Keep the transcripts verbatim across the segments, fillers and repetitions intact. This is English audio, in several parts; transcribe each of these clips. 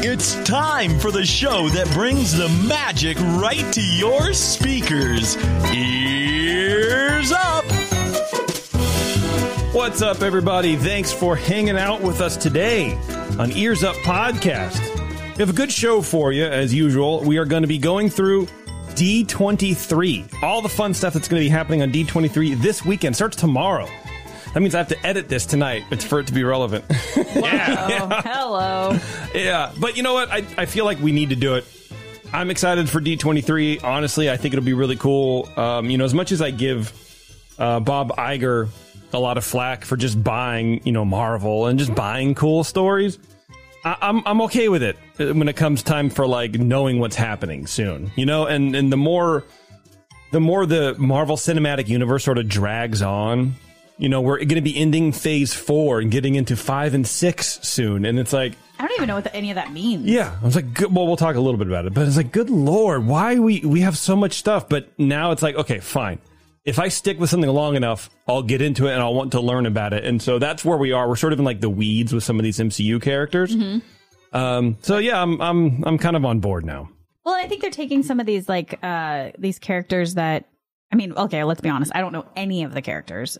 It's time for the show that brings the magic right to your speakers. Ears up! What's up, everybody? Thanks for hanging out with us today on Ears Up Podcast. We have a good show for you, as usual. We are going to be going through D twenty-three. All the fun stuff that's going to be happening on D twenty-three this weekend. Starts tomorrow. That means I have to edit this tonight for it to be relevant. Wow. Yeah. Hello. Yeah. But you know what? I, I feel like we need to do it. I'm excited for D twenty-three. Honestly, I think it'll be really cool. Um, you know, as much as I give uh, Bob Iger a lot of flack for just buying, you know, Marvel and just buying cool stories, I, I'm I'm okay with it when it comes time for, like, knowing what's happening soon. You know, and, and the more the more the Marvel Cinematic Universe sort of drags on, you know, we're going to be ending phase four and getting into five and six soon. And it's like, I don't even know what the, any of that means. Yeah. I was like, good, well, we'll talk a little bit about it. But it's like, good Lord, why we we have so much stuff. But now it's like, OK, fine. If I stick with something long enough, I'll get into it and I'll want to learn about it. And so that's where we are. We're sort of in, like, the weeds with some of these M C U characters. Mm-hmm. Um, so, yeah, I'm I'm I'm kind of on board now. Well, I think they're taking some of these, like, uh, these characters that, I mean, OK, let's be honest. I don't know any of the characters.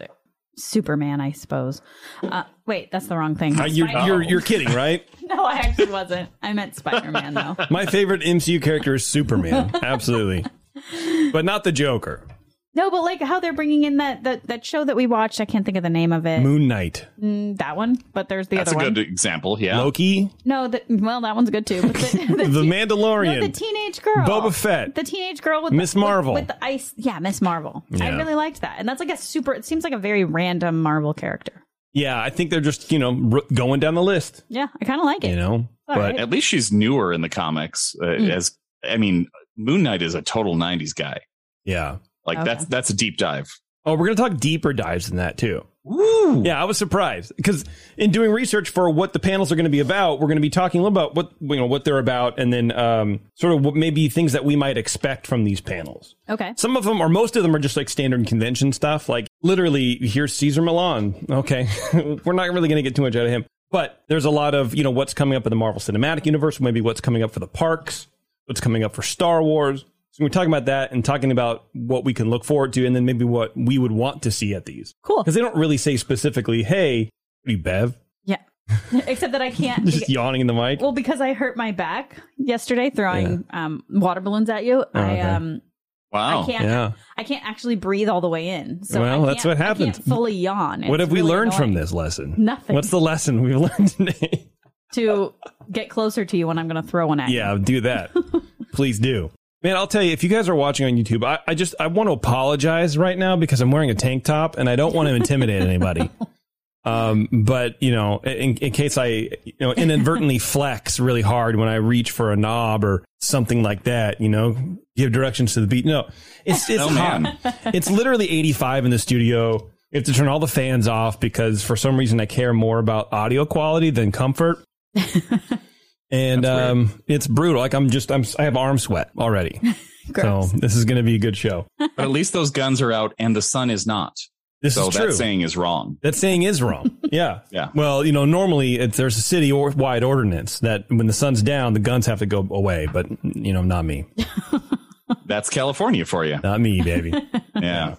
Superman, I suppose. Uh, wait, that's the wrong thing. Uh, you're, you're, you're kidding, right? No, I actually wasn't. I meant Spider-Man, though. My favorite M C U character is Superman. Absolutely. But not the Joker. No, but like how they're bringing in that, that, that show that we watched. I can't think of the name of it. Moon Knight. Mm, that one. But there's the that's other one. That's a good example. Yeah. Loki. No. The, well, that one's good, too. But the the, the te- Mandalorian. No, the teenage girl. Boba Fett. The teenage girl with Miss Marvel. With, with the ice. Yeah, Miss Marvel. Yeah. I really liked that. And that's like a super. It seems like a very random Marvel character. Yeah, I think they're just, you know, r- going down the list. Yeah, I kind of like it. You know, but right. At least she's newer in the comics. Uh, mm. As I mean, Moon Knight is a total nineties guy. Yeah. Like, okay. that's that's a deep dive. Oh, we're going to talk deeper dives than that, too. Ooh. Yeah, I was surprised because in doing research for what the panels are going to be about, we're going to be talking a little about what, you know, what they're about, and then um, sort of what maybe things that we might expect from these panels. OK, some of them, or most of them, are just like standard convention stuff, like literally here's Cesar Millan. OK, we're not really going to get too much out of him, but there's a lot of, you know, what's coming up in the Marvel Cinematic Universe, maybe what's coming up for the parks, what's coming up for Star Wars. So we're talking about that and talking about what we can look forward to and then maybe what we would want to see at these. Cool. Because they don't really say specifically, hey, are you Bev? Yeah. Except that I can't. Just because, yawning in the mic. Well, because I hurt my back yesterday throwing yeah. um, water balloons at you. Oh, okay. I um, wow. I can't, yeah. I can't actually breathe all the way in. So well, that's what happens. I can't fully yawn. What it's have we really learned annoying. From this lesson? Nothing. What's the lesson we've learned today? To get closer to you when I'm going to throw one at yeah, you. Yeah, do that. Please do. Man, I'll tell you, if you guys are watching on YouTube, I, I just I want to apologize right now because I'm wearing a tank top and I don't want to intimidate anybody. Um, but, you know, in, in case I you know inadvertently flex really hard when I reach for a knob or something like that, you know, give directions to the beat. No, it's it's oh, hot. It's literally eighty-five in the studio. You have to turn all the fans off because for some reason I care more about audio quality than comfort. And um, it's brutal. Like I'm just I'm I have arm sweat already. So this is going to be a good show. But at least those guns are out and the sun is not. This so is true. That saying is wrong. That saying is wrong. Yeah. Yeah. Well, you know, normally it's, there's a city or wide ordinance that when the sun's down, the guns have to go away. But, you know, not me. That's California for you. Not me, baby. Yeah.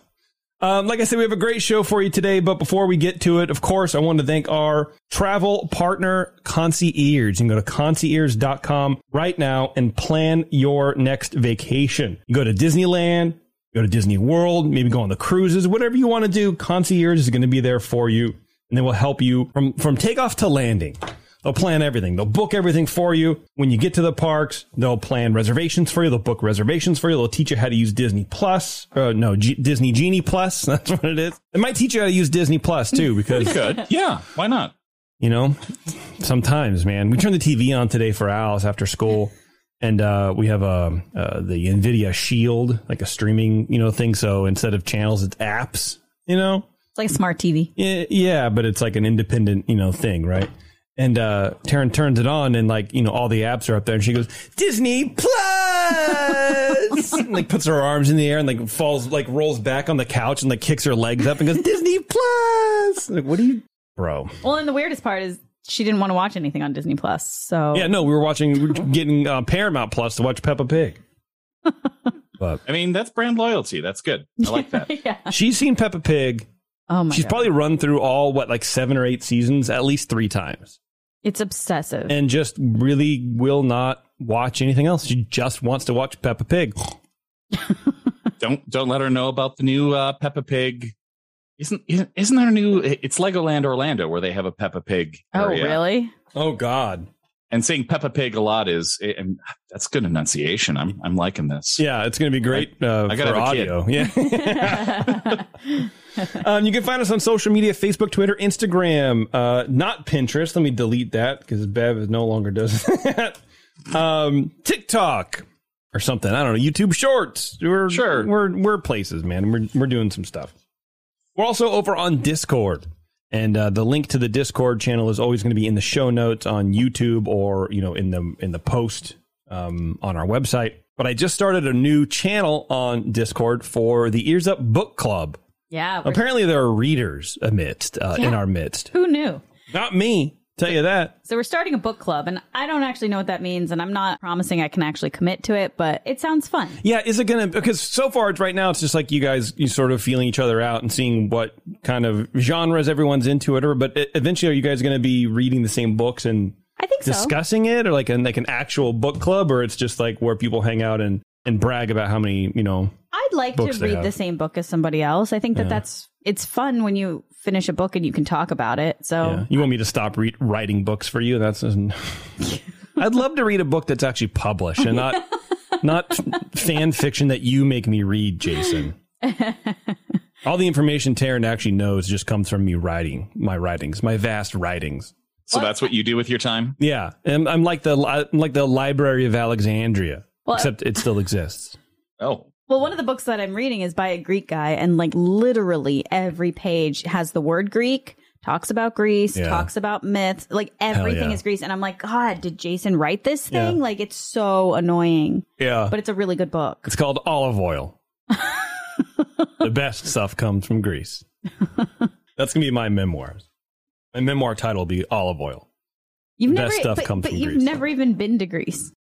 Um, like I said, we have a great show for you today, but before we get to it, of course, I want to thank our travel partner, Concierge. You can go to concierge dot com right now and plan your next vacation. You go to Disneyland, go to Disney World, maybe go on the cruises, whatever you want to do. Concierge is going to be there for you, and they will help you from, from takeoff to landing. They'll plan everything. They'll book everything for you. When you get to the parks, they'll plan reservations for you. They'll book reservations for you. They'll teach you how to use Disney Plus. Uh, no, G- Disney Genie Plus. That's what it is. They might teach you how to use Disney Plus, too, because they could. Yeah, why not? You know, sometimes, man. We turned the T V on today for Alice after school. And uh, we have uh, uh, the NVIDIA Shield, like a streaming, you know, thing. So instead of channels, it's apps, you know. It's like smart T V. Yeah, yeah, but it's like an independent, you know, thing, right? And uh, Taryn turns it on and, like, you know, all the apps are up there and she goes, Disney Plus, and, like, puts her arms in the air and, like, falls, like, rolls back on the couch and, like, kicks her legs up and goes, Disney Plus. Like, what are you, bro? Well, and the weirdest part is she didn't want to watch anything on Disney Plus. So, yeah, no, we were watching, we were getting uh, Paramount Plus to watch Peppa Pig. But I mean, that's brand loyalty. That's good. I like that. Yeah. She's seen Peppa Pig. Oh, my She's God. Probably run through all, what, like seven or eight seasons at least three times. It's obsessive. And just really will not watch anything else. She just wants to watch Peppa Pig. don't don't let her know about the new uh, Peppa Pig. Isn't, isn't isn't there a new... It's Legoland Orlando where they have a Peppa Pig area. Oh, really? Oh, God. And saying Peppa Pig a lot is... And that's good enunciation. I'm I'm liking this. Yeah, it's going to be great I, uh, I for audio. Kid. Yeah. Um, you can find us on social media, Facebook, Twitter, Instagram, uh, not Pinterest. Let me delete that because Bev no longer does that. Um, TikTok or something. I don't know. YouTube Shorts. We're, sure. We're, we're places, man. We're, we're doing some stuff. We're also over on Discord. And uh, the link to the Discord channel is always going to be in the show notes on YouTube or, you know, in the in the post um, on our website. But I just started a new channel on Discord for the Ears Up Book Club. Yeah. Apparently there are readers amidst uh, yeah. in our midst. Who knew? Not me. Tell you that. So we're starting a book club, and I don't actually know what that means, and I'm not promising I can actually commit to it, but it sounds fun. Yeah. Is it going to, because so far right now, it's just like you guys, you sort of feeling each other out and seeing what kind of genres everyone's into it, or, but eventually are you guys going to be reading the same books and I think discussing so. It or like, an, like an actual book club, or it's just like where people hang out and, and brag about how many, you know, I'd like to read the same book as somebody else. I think that yeah. that's it's fun when you finish a book and you can talk about it. So yeah. You want me to stop re- writing books for you? That's I'd love to read a book that's actually published and not not fan fiction that you make me read, Jason. All the information Taryn actually knows just comes from me writing my writings, my vast writings. So what? That's what you do with your time. Yeah. And I'm like the I'm like the Library of Alexandria. Well, except it still exists. Oh, well, one of the books that I'm reading is by a Greek guy, and like literally every page has the word Greek, talks about Greece, yeah. talks about myths, like everything yeah. is Greece. And I'm like, God, did Jason write this thing? Yeah. Like, it's so annoying. Yeah. But it's a really good book. It's called Olive Oil. The best stuff comes from Greece. That's going to be my memoirs. My memoir title will be Olive Oil. You've the never, best stuff but, comes but from you've Greece. Never even been to Greece.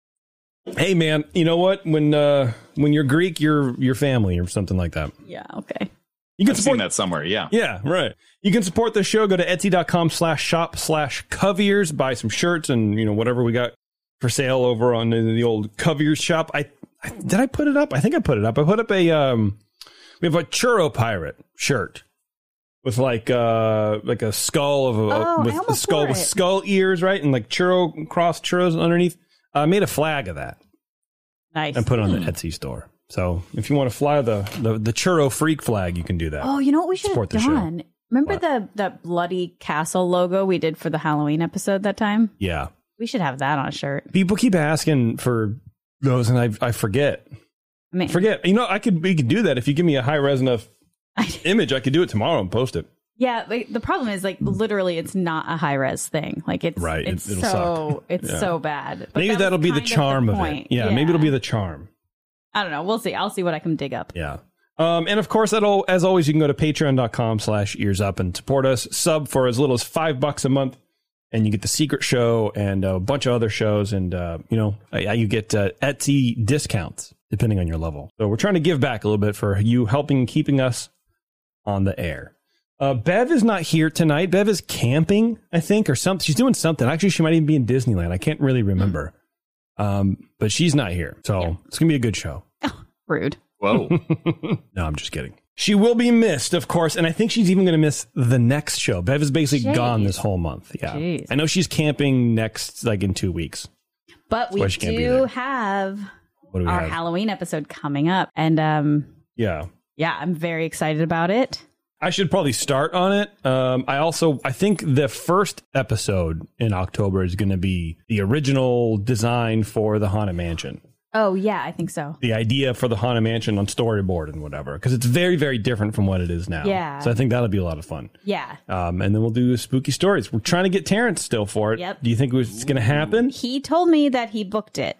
Hey, man, you know what? When uh, when you're Greek, you're your family or something like that. Yeah. OK. You can I've support seen that somewhere. Yeah. Yeah. Right. You can support the show. Go to etsy.com slash shop slash Coviers. Buy some shirts and, you know, whatever we got for sale over on the, the old Coviers shop. I, I did I put it up? I think I put it up. I put up a um, we have a Churro Pirate shirt with like uh, like a skull of a, oh, with a skull with skull ears. Right. And like churro cross churros underneath. I made a flag of that. Nice. And put it on the Etsy store. So if you want to fly the, the, the churro freak flag, you can do that. Oh, you know what we should Support have done? Remember what? the that bloody castle logo we did for the Halloween episode that time? Yeah. We should have that on a shirt. People keep asking for those, and I I forget. I mean, forget. You know, I could we could do that if you give me a high res enough image. I could do it tomorrow and post it. Yeah, like, the problem is like literally, it's not a high res thing. Like it's right. it's it'll so suck. it's yeah. so bad. But maybe that that'll be the charm the of it. Yeah, yeah, maybe it'll be the charm. I don't know. We'll see. I'll see what I can dig up. Yeah, um, and of course, that'll as always, you can go to patreon.com slash ears up and support us. Sub for as little as five bucks a month, and you get the secret show and a bunch of other shows, and uh, you know, you get uh, Etsy discounts depending on your level. So we're trying to give back a little bit for you helping keeping us on the air. Uh, Bev is not here tonight. Bev is camping, I think, or something. She's doing something. Actually, she might even be in Disneyland. I can't really remember. Um, but she's not here. So yeah. It's going to be a good show. Oh, rude. Whoa. No, I'm just kidding. She will be missed, of course. And I think she's even going to miss the next show. Bev is basically Jeez. gone this whole month. Yeah. Jeez. I know she's camping next, like in two weeks. But we do have do we our have? Halloween episode coming up. And um, yeah. Yeah, I'm very excited about it. I should probably start on it. Um, I also, I think the first episode in October is going to be the original design for the Haunted Mansion. Oh, yeah, I think so. The idea for the Haunted Mansion on storyboard and whatever, because it's very, very different from what it is now. Yeah. So I think that'll be a lot of fun. Yeah. Um, and then we'll do spooky stories. We're trying to get Terrence still for it. Yep. Do you think it's going to happen? He told me that he booked it.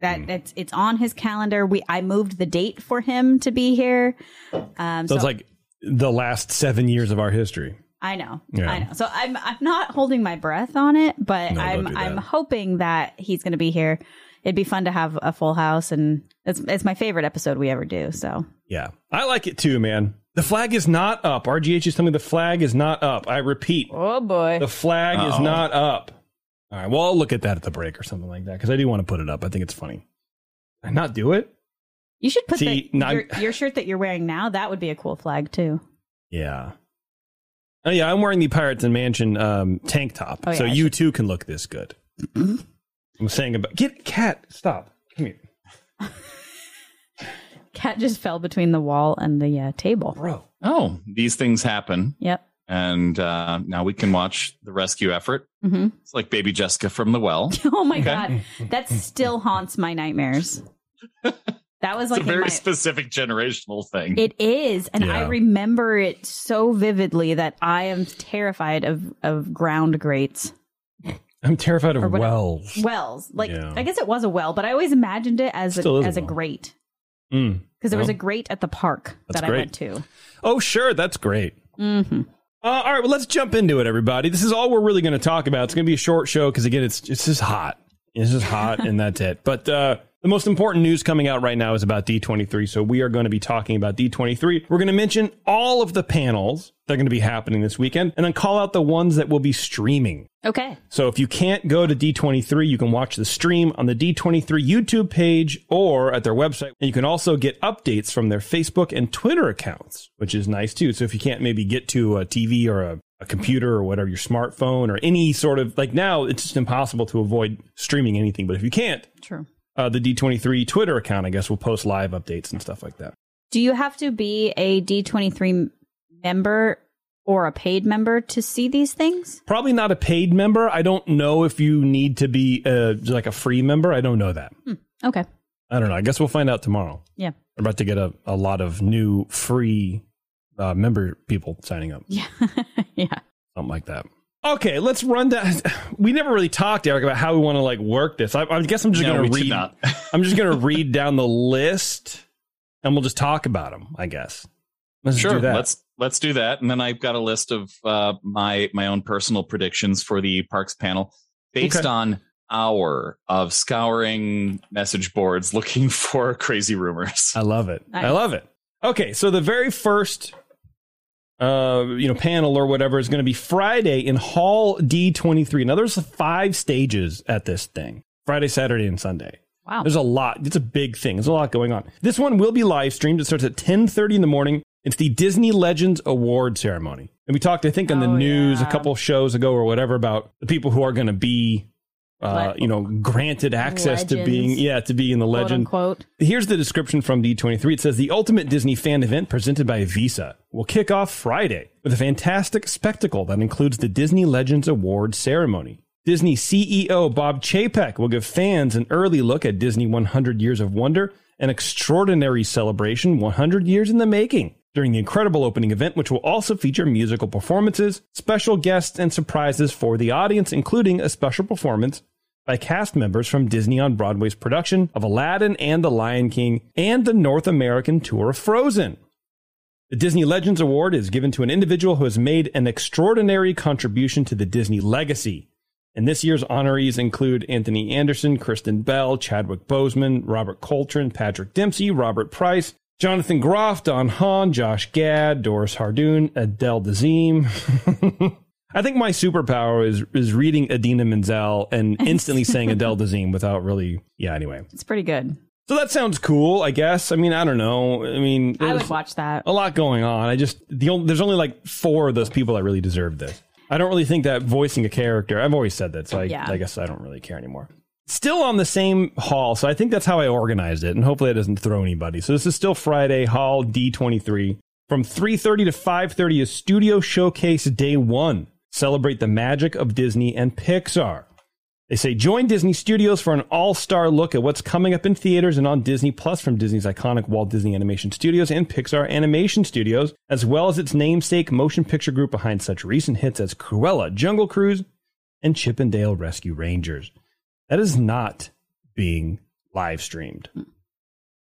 That mm. it's, it's on his calendar. We I moved the date for him to be here. Um, so, so it's like the last seven years of our history. I know. Yeah. I know. So I'm I'm not holding my breath on it, but no, I'm I'm hoping that he's going to be here. It'd be fun to have a full house, and it's it's my favorite episode we ever do. So yeah, I like it too, man. The flag is not up. R G H is telling me the flag is not up. I repeat. Oh boy, the flag Uh-oh. is not up. All right, well, I'll look at that at the break or something like that because I do want to put it up. I think it's funny. I not do it. You should put See, the, not, your, your shirt that you're wearing now. That would be a cool flag too. Yeah. Oh yeah, I'm wearing the Pirates and Mansion um, tank top, oh, yeah, so I you should. too can look this good. I'm saying about get Cat. Stop. Come here. Cat just fell between the wall and the uh, table. Bro. Oh, these things happen. Yep. And uh, now we can watch the rescue effort. Mm-hmm. It's like Baby Jessica from the well. Oh my okay. God, that still haunts my nightmares. That was like it's a very my, specific generational thing. It is, and yeah. I remember it so vividly that I am terrified of of ground grates. I'm terrified of wells. Wells. Like, yeah. I guess it was a well, but I always imagined it as a, as a, a grate. Because mm, there well, was a grate at the park that great. I went to. Oh, sure. That's great. Mm-hmm. Uh, all right. Well, let's jump into it, everybody. This is all we're really going to talk about. It's going to be a short show because, again, it's, it's just hot. It's just hot and that's it. But uh, the most important news coming out right now is about D twenty-three. So we are going to be talking about D twenty-three. We're going to mention all of the panels that are going to be happening this weekend and then call out the ones that will be streaming. Okay. So if you can't go to D twenty-three, you can watch the stream on the D twenty-three YouTube page or at their website. And you can also get updates from their Facebook and Twitter accounts, which is nice too. So if you can't maybe get to a T V or a, a computer or whatever, your smartphone or any sort of like now it's just impossible to avoid streaming anything. But if you can't, true. Uh, the D twenty-three Twitter account, I guess, will post live updates and stuff like that. Do you have to be a D twenty-three member or a paid member to see these things? Probably not a paid member. I don't know if you need to be uh, like a free member. I don't know that. Hmm. Okay. I don't know. I guess we'll find out tomorrow. Yeah. We're about to get a, a lot of new free uh, member people signing up. Yeah. Yeah. Something like that. Okay. Let's run down. We never really talked, Eric, about how we want to like work this. I, I guess I'm just no, going to read. I'm just going to read down the list and we'll just talk about them, I guess. Let's sure. Do that. Let's let's do that. And then I've got a list of uh, my my own personal predictions for the parks panel based okay. on hour of scouring message boards looking for crazy rumors. I love it. Nice. I love it. OK, so the very first, uh, you know, panel or whatever is going to be Friday in Hall D twenty-three. Now, there's five stages at this thing. Friday, Saturday and Sunday. Wow. There's a lot. It's a big thing. There's a lot going on. This one will be live streamed. It starts at ten thirty in the morning. It's the Disney Legends Award ceremony. And we talked, I think, on the oh, news yeah. a couple shows ago or whatever about the people who are going to be, uh, you know, granted access Legends. to being, yeah, to be in the quote legend. Unquote. Here's the description from D twenty-three. It says the ultimate Disney fan event presented by Visa will kick off Friday with a fantastic spectacle that includes the Disney Legends Award ceremony. Disney C E O Bob Chapek will give fans an early look at Disney one hundred Years of Wonder, an extraordinary celebration one hundred years in the making. During the incredible opening event, which will also feature musical performances, special guests, and surprises for the audience, including a special performance by cast members from Disney on Broadway's production of Aladdin and the Lion King and the North American tour of Frozen. The Disney Legends Award is given to an individual who has made an extraordinary contribution to the Disney legacy. And this year's honorees include Anthony Anderson, Kristen Bell, Chadwick Boseman, Robert Coltrane, Patrick Dempsey, Robert Price, Jonathan Groff, Don Hahn, Josh Gad, Doris Hardoon, Adele Dazeem. I think my superpower is is reading Adina Menzel and instantly saying Adele Dazeem without really. Yeah, anyway. It's pretty good. So that sounds cool, I guess. I mean, I don't know. I mean, I would watch that. A lot going on. I just the only, there's only like four of those people that really deserve this. I don't really think that voicing a character. I've always said that, so I, yeah. I guess I don't really care anymore. Still on the same hall, so I think that's how I organized it, and hopefully it doesn't throw anybody. So this is still Friday, Hall D twenty-three. From three thirty to five thirty is Studio Showcase Day One. Celebrate the magic of Disney and Pixar. They say, join Disney Studios for an all-star look at what's coming up in theaters and on Disney Plus from Disney's iconic Walt Disney Animation Studios and Pixar Animation Studios, as well as its namesake motion picture group behind such recent hits as Cruella, Jungle Cruise, and Chip and Dale Rescue Rangers. That is not being live streamed.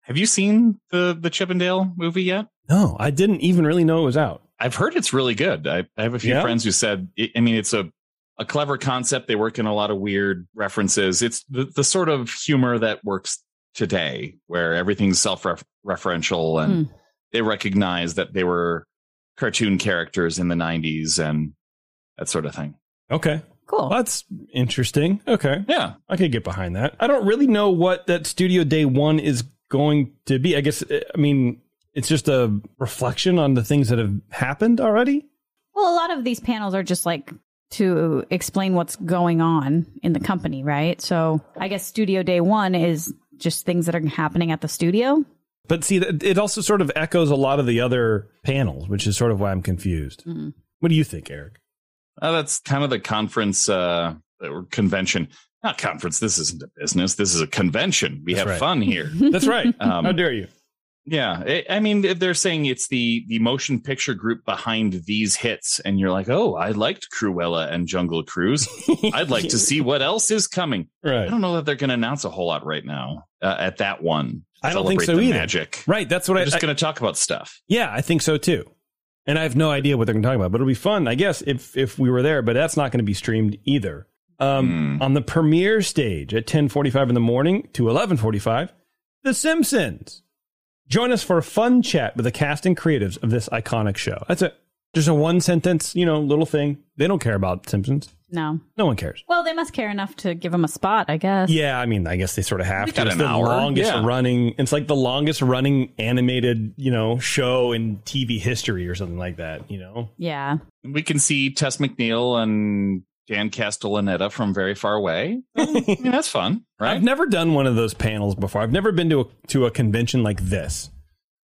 Have you seen the, the Chip and Dale movie yet? No, I didn't even really know it was out. I've heard it's really good. I, I have a few yeah. friends who said, I mean, it's a A clever concept. They work in a lot of weird references. It's the, the sort of humor that works today, where everything's self-referential, and mm. they recognize that they were cartoon characters in the nineties and that sort of thing. Okay, cool. Well, that's interesting. Okay, yeah, I could get behind that. I don't really know what that Studio Day One is going to be. I guess I mean it's just a reflection on the things that have happened already. Well, a lot of these panels are just like to explain what's going on in the company, right? So I guess Studio Day One is just things that are happening at the studio. But see, it also sort of echoes a lot of the other panels, which is sort of why I'm confused. Mm-hmm. What do you think, Eric? Uh, that's kind of the conference uh, or convention. Not conference. This isn't a business. This is a convention. We that's have right. fun here. That's right. Um, How dare you? Yeah, I mean, they're saying it's the, the motion picture group behind these hits. And you're like, oh, I liked Cruella and Jungle Cruise. I'd like to see what else is coming. Right. I don't know that they're going to announce a whole lot right now uh, at that one. I don't think so either. Magic. Right. That's what they're I just going to talk about stuff. Yeah, I think so, too. And I have no idea what they're going to talk about, but it'll be fun, I guess, if if we were there. But that's not going to be streamed either. Um, mm. On the premiere stage at ten forty-five in the morning to eleven forty-five, The Simpsons. Join us for a fun chat with the cast and creatives of this iconic show. That's it. Just a one sentence, you know, little thing. They don't care about Simpsons. No. No one cares. Well, they must care enough to give them a spot, I guess. Yeah, I mean, I guess they sort of have we to. It's the hour. longest yeah. running. It's like the longest running animated, you know, show in T V history or something like that, you know? Yeah. We can see Tess McNeil and Dan Castellaneta from very far away. I mean, that's fun, right? I've never done one of those panels before. I've never been to a, to a convention like this,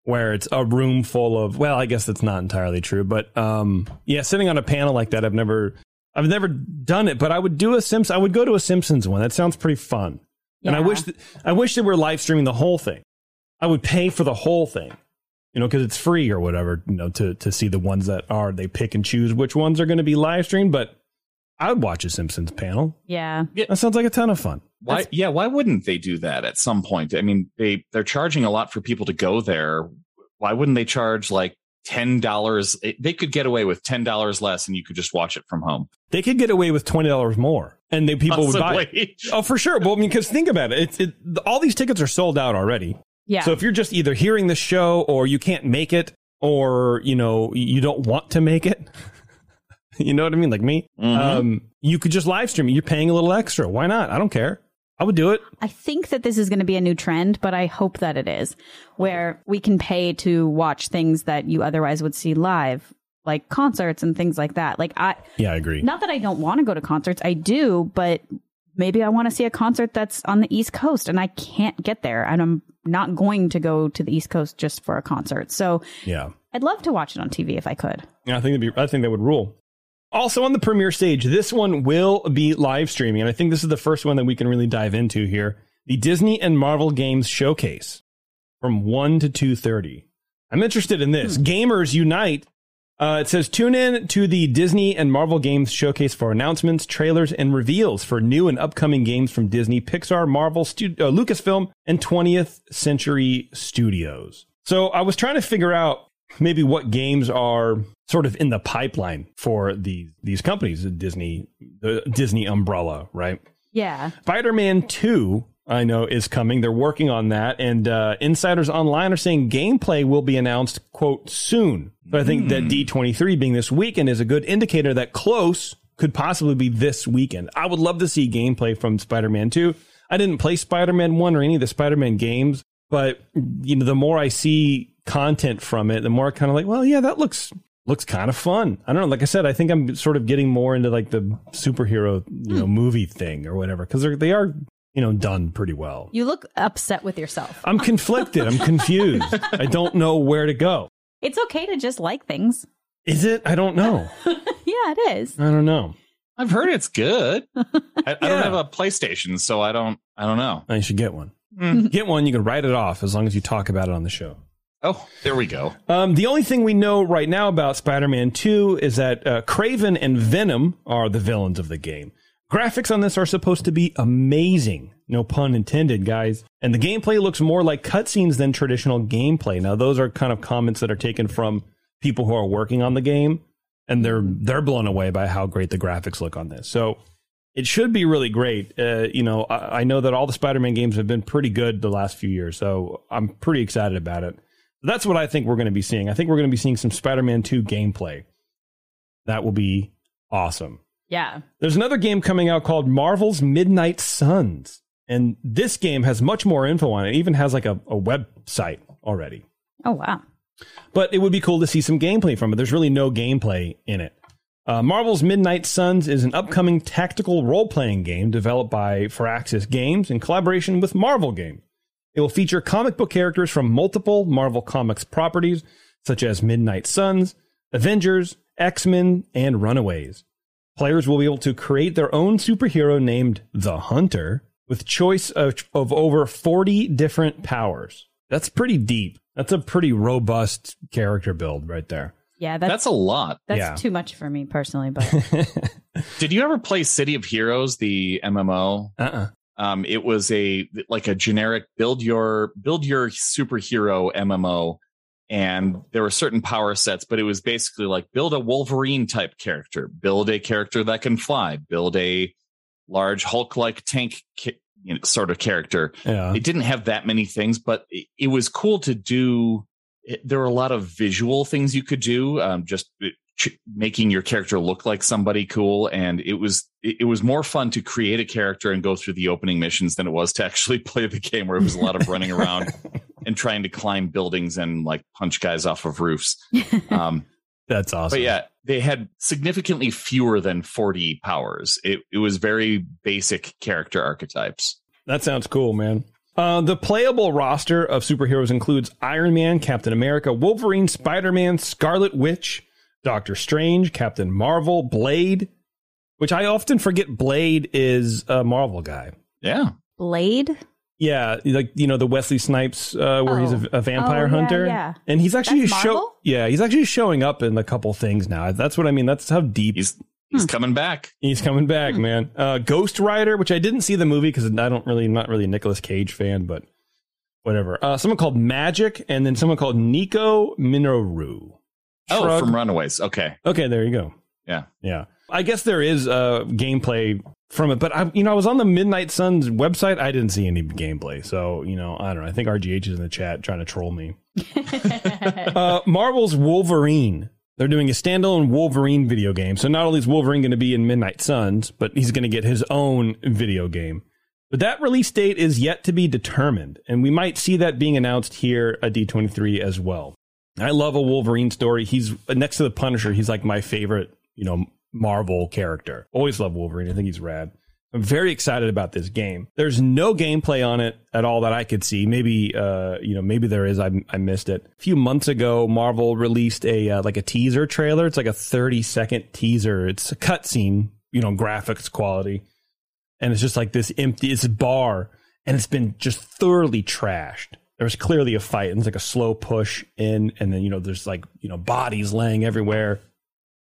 where it's a room full of. Well, I guess that's not entirely true, but um, yeah, sitting on a panel like that, I've never, I've never done it. But I would do a Simpsons. I would go to a Simpsons one. That sounds pretty fun. Yeah. And I wish, that, I wish that we're live streaming the whole thing. I would pay for the whole thing, you know, because it's free or whatever. You know, to to see the ones that are, they pick and choose which ones are going to be live streamed, but. I would watch a Simpsons panel. Yeah. That sounds like a ton of fun. Why? That's, yeah. Why wouldn't they do that at some point? I mean, they, they're charging a lot for people to go there. Why wouldn't they charge like ten dollars? They could get away with ten dollars less and you could just watch it from home. They could get away with twenty dollars more and they people Possibly. would buy it. Oh, for sure. Well, I mean, because think about it. It's it, all these tickets are sold out already. Yeah. So if you're just either hearing the show or you can't make it or, you know, you don't want to make it. You know what I mean? Like me, mm-hmm. um, you could just live stream. You're paying a little extra. Why not? I don't care. I would do it. I think that this is going to be a new trend, but I hope that it is where we can pay to watch things that you otherwise would see live, like concerts and things like that. Like I, yeah, I agree. Not that I don't want to go to concerts. I do, but maybe I want to see a concert that's on the East Coast and I can't get there. And I'm not going to go to the East Coast just for a concert. So yeah, I'd love to watch it on T V if I could. Yeah, I think it'd be, I think that would rule. Also on the premiere stage, this one will be live streaming. And I think this is the first one that we can really dive into here. The Disney and Marvel Games Showcase from one to two thirty. I'm interested in this. Hmm. Gamers Unite. Uh, it says, tune in to the Disney and Marvel Games Showcase for announcements, trailers, and reveals for new and upcoming games from Disney, Pixar, Marvel, Stud- uh, Lucasfilm, and twentieth century Studios. So I was trying to figure out maybe what games are sort of in the pipeline for these these companies, the Disney, the Disney umbrella, right? Yeah. Spider-Man two I know is coming. They're working on that. And uh, insiders online are saying gameplay will be announced, quote, soon. But I think mm. that D twenty-three being this weekend is a good indicator that close could possibly be this weekend. I would love to see gameplay from Spider-Man two. I didn't play Spider-Man one or any of the Spider-Man games, but you know, the more I see content from it, the more I kind of like, well, yeah, that looks looks kind of fun. I don't know. Like I said, I think I'm sort of getting more into like the superhero, you know, movie thing or whatever, because they are, you know, done pretty well. You look upset with yourself. I'm conflicted. I'm confused. I don't know where to go. It's okay to just like things. Is it? I don't know. Yeah, it is. I don't know. I've heard it's good. I, yeah. I don't have a PlayStation, so I don't I don't know. I should get one. Mm. Get one. You can write it off as long as you talk about it on the show. Oh, there we go. Um, the only thing we know right now about Spider-Man two is that uh, Kraven and Venom are the villains of the game. Graphics on this are supposed to be amazing. No pun intended, guys. And the gameplay looks more like cutscenes than traditional gameplay. Now, those are kind of comments that are taken from people who are working on the game, and they're they're blown away by how great the graphics look on this. So it should be really great. Uh, you know, I, I know that all the Spider-Man games have been pretty good the last few years, so I'm pretty excited about it. That's what I think we're going to be seeing. I think we're going to be seeing some Spider-Man two gameplay. That will be awesome. Yeah. There's another game coming out called Marvel's Midnight Suns. And this game has much more info on it. It even has like a, a website already. Oh, wow. But it would be cool to see some gameplay from it. There's really no gameplay in it. Uh, Marvel's Midnight Suns is an upcoming tactical role-playing game developed by Firaxis Games in collaboration with Marvel Games. It will feature comic book characters from multiple Marvel Comics properties, such as Midnight Suns, Avengers, X-Men, and Runaways. Players will be able to create their own superhero named The Hunter with choice of, of over forty different powers. That's pretty deep. That's a pretty robust character build right there. Yeah, that's, that's a lot. That's yeah. too much for me personally. But did you ever play City of Heroes, the M M O? Uh-uh. Um, it was a like a generic build your build your superhero M M O. And there were certain power sets, but it was basically like build a Wolverine type character, build a character that can fly, build a large Hulk like tank ki- you know, sort of character. Yeah. It didn't have that many things, but it, it was cool to do. It, there were a lot of visual things you could do, um, just ch- making your character look like somebody cool. And it was it, it was more fun to create a character and go through the opening missions than it was to actually play the game, where it was a lot of running around. And trying to climb buildings and like punch guys off of roofs. Um, That's awesome. But yeah, they had significantly fewer than forty powers. It, it was very basic character archetypes. That sounds cool, man. Uh, the playable roster of superheroes includes Iron Man, Captain America, Wolverine, Spider-Man, Scarlet Witch, Doctor Strange, Captain Marvel, Blade, which I often forget Blade is a Marvel guy. Yeah. Blade? Yeah, like, you know, the Wesley Snipes uh, where oh. he's a, a vampire oh, yeah, hunter. Yeah. And he's actually show. Yeah, he's actually showing up in a couple things now. That's what I mean. That's how deep he's, he's hmm. coming back. He's coming back, hmm. man. Uh, Ghost Rider, which I didn't see the movie because I don't really I'm not really a Nicolas Cage fan, but whatever. Uh, someone called Magic, and then someone called Nico Minoru. Shrug. Oh, from Runaways. OK. OK, there you go. Yeah. Yeah. I guess there is uh, gameplay from it, but I, you know, I was on the Midnight Suns website. I didn't see any gameplay, so you know, I don't know. I think R G H is in the chat trying to troll me. uh, Marvel's Wolverine. They're doing a standalone Wolverine video game. So not only is Wolverine going to be in Midnight Suns, but he's going to get his own video game. But that release date is yet to be determined, and we might see that being announced here at D twenty-three as well. I love a Wolverine story. He's next to the Punisher. He's like my favorite, you know, Marvel character. Always love Wolverine. I think he's rad. I'm very excited about this game. There's no gameplay on it at all that I could see. Maybe, uh, you know, maybe there is. I, I missed it. A few months ago, Marvel released a uh, like a teaser trailer. It's like a thirty second teaser. It's a cutscene, you know, graphics quality. And it's just like this empty, it's a bar, and it's been just thoroughly trashed. There was clearly a fight, and it's like a slow push in. And then, you know, there's like, you know, bodies laying everywhere.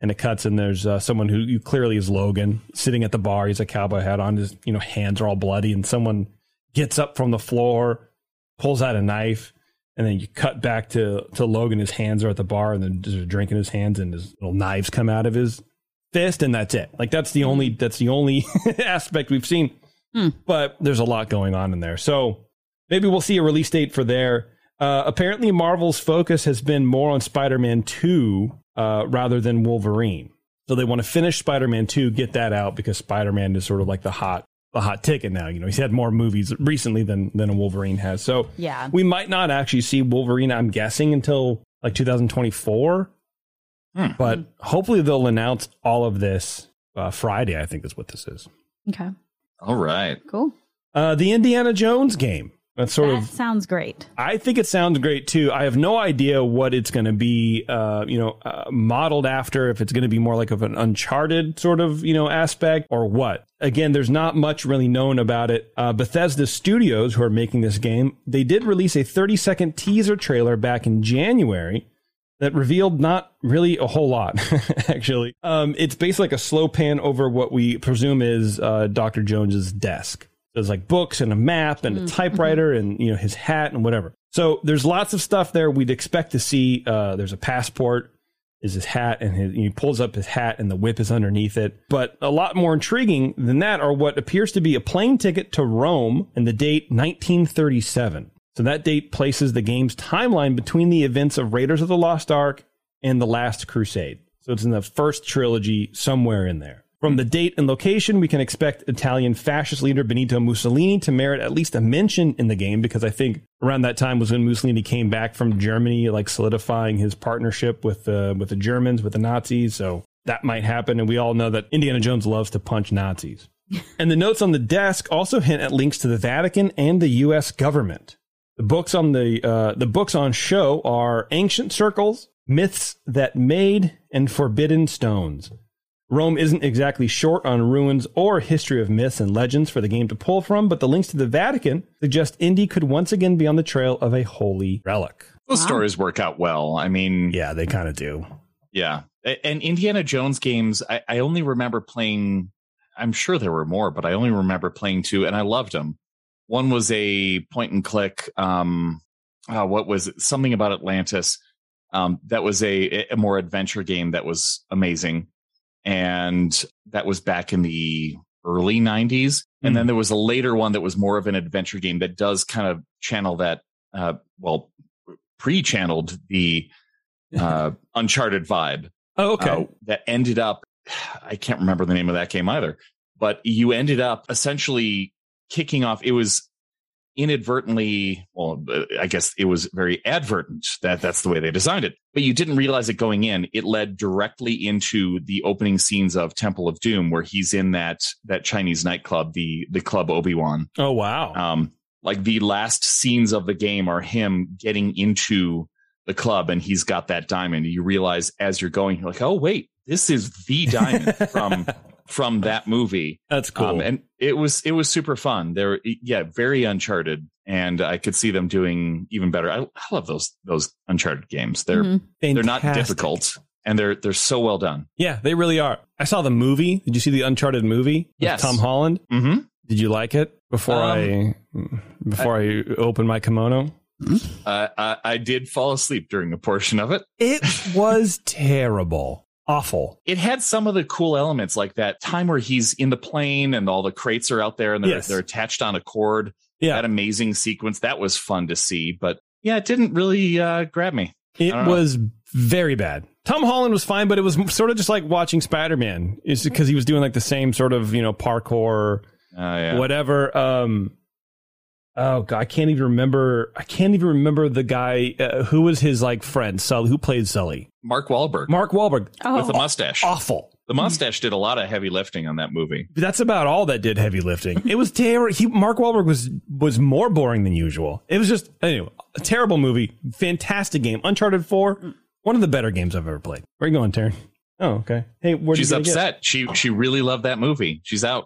And it cuts, and there's uh, someone who you clearly is Logan sitting at the bar. He's a cowboy hat on. His, you know, hands are all bloody, and someone gets up from the floor, pulls out a knife, and then you cut back to to Logan. His hands are at the bar, and then just drinking his hands, and his little knives come out of his fist, and that's it. Like that's the only that's the only aspect we've seen. Hmm. But there's a lot going on in there. So maybe we'll see a release date for there. Uh, apparently, Marvel's focus has been more on Spider-Man two uh, rather than Wolverine. So they want to finish Spider-Man two, get that out, because Spider-Man is sort of like the hot the hot ticket now. You know, he's had more movies recently than than a Wolverine has. So yeah, we might not actually see Wolverine, I'm guessing, until like two thousand twenty-four. Hmm. But hopefully they'll announce all of this uh, Friday, I think is what this is. Okay. All right. Cool. Uh, the Indiana Jones game. That's sort that of sounds great. I think it sounds great, too. I have no idea what it's going to be, uh, you know, uh, modeled after, if it's going to be more like of an Uncharted sort of, you know, aspect or what. Again, there's not much really known about it. Uh, Bethesda Studios, who are making this game, they did release a thirty second teaser trailer back in January that revealed not really a whole lot, actually. Um, it's basically like a slow pan over what we presume is uh, Doctor Jones's desk. There's like books and a map and a typewriter and, you know, his hat and whatever. So there's lots of stuff there we'd expect to see. Uh, there's a passport, is his hat, and his, he pulls up his hat and the whip is underneath it. But a lot more intriguing than that are what appears to be a plane ticket to Rome and the date nineteen thirty-seven. So that date places the game's timeline between the events of Raiders of the Lost Ark and The Last Crusade. So it's in the first trilogy somewhere in there. From the date and location, we can expect Italian fascist leader Benito Mussolini to merit at least a mention in the game, because I think around that time was when Mussolini came back from Germany, like solidifying his partnership with the uh, with the Germans, with the Nazis. So that might happen. And we all know that Indiana Jones loves to punch Nazis. And the notes on the desk also hint at links to the Vatican and the U S government. The books on the uh, the books on show are Ancient Circles, Myths That Made, and Forbidden Stones. Rome isn't exactly short on ruins or history of myths and legends for the game to pull from, but the links to the Vatican suggest Indy could once again be on the trail of a holy relic. Those wow. stories work out well. I mean... Yeah, they kind of do. Yeah. And Indiana Jones games, I, I only remember playing... I'm sure there were more, but I only remember playing two, and I loved them. One was a point-and-click... Um, uh, what was it? Something about Atlantis. Um, that was a, a more adventure game that was amazing. And that was back in the early nineties. And mm-hmm. then there was a later one that was more of an adventure game that does kind of channel that, uh, well, pre-channeled the uh, Uncharted vibe. Oh, okay. Uh, that ended up, I can't remember the name of that game either, but you ended up essentially kicking off. It was inadvertently, well, I guess it was very advertent that that's the way they designed it, but you didn't realize it going in. It led directly into the opening scenes of Temple of Doom, where he's in that that Chinese nightclub, the the Club Obi-Wan. Oh, wow. Um, like the last scenes of the game are him getting into the club, and he's got that diamond. You realize as you're going, you're like, oh, wait, this is the diamond from... from that movie. That's cool. Um, and it was it was super fun. They're yeah, very Uncharted, and I could see them doing even better. I, I love those those Uncharted games. They're mm-hmm. they're not difficult, and they're they're so well done. Yeah, they really are. I saw the movie. Did you see the Uncharted movie? Yes. With Tom Holland? Mm-hmm. Did you like it? Before um, I before I, I opened my kimono? Uh, I, I did fall asleep during a portion of it. It was terrible. Awful. It had some of the cool elements, like that time where he's in the plane and all the crates are out there and they're, yes. they're attached on a cord. Yeah. That amazing sequence. That was fun to see. But yeah, it didn't really uh, grab me. It was very bad. Tom Holland was fine, but it was sort of just like watching Spider-Man. It's because he was doing like the same sort of, you know, parkour, uh, yeah. whatever. Um, oh, God, I can't even remember. I can't even remember the guy uh, who was his like friend, Sully, who played Sully. Mark Wahlberg. Mark Wahlberg. Oh. With the mustache. Awful. The mustache did a lot of heavy lifting on that movie. That's about all that did heavy lifting. It was terrible. Mark Wahlberg was was more boring than usual. It was just, anyway, a terrible movie. Fantastic game. Uncharted four. One of the better games I've ever played. Where are you going, Taryn? Oh, okay. Hey, where She's upset. Get? She She really loved that movie. She's out.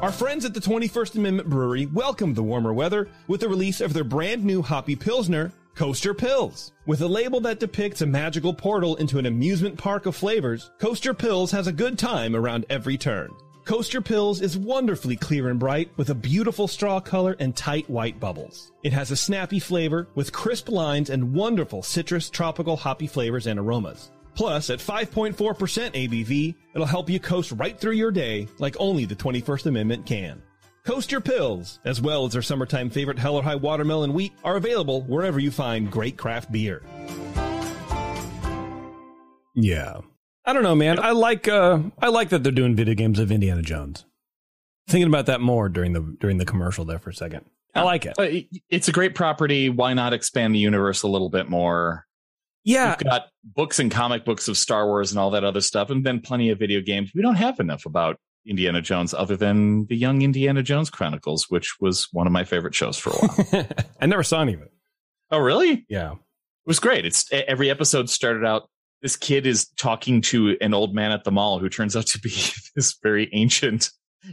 Our friends at the twenty-first Amendment Brewery welcome the warmer weather with the release of their brand new hoppy pilsner, Coaster Pills. With a label that depicts a magical portal into an amusement park of flavors, Coaster Pills has a good time around every turn. Coaster Pills is wonderfully clear and bright with a beautiful straw color and tight white bubbles. It has a snappy flavor with crisp lines and wonderful citrus, tropical, hoppy flavors and aromas. Plus, at five point four percent A B V, it'll help you coast right through your day like only the twenty-first Amendment can. Coast your pills, as well as our summertime favorite Hell or High Watermelon Wheat, are available wherever you find great craft beer. Yeah. I don't know, man. I like uh, I like that they're doing video games of Indiana Jones. Thinking about that more during the during the commercial there for a second. I like it. It's a great property. Why not expand the universe a little bit more? Yeah. We've got books and comic books of Star Wars and all that other stuff, and then plenty of video games. We don't have enough about Indiana Jones other than the Young Indiana Jones Chronicles, which was one of my favorite shows for a while. I never saw any of it. Oh, really? Yeah. It was great. It's every episode started out, this kid is talking to an old man at the mall who turns out to be this very ancient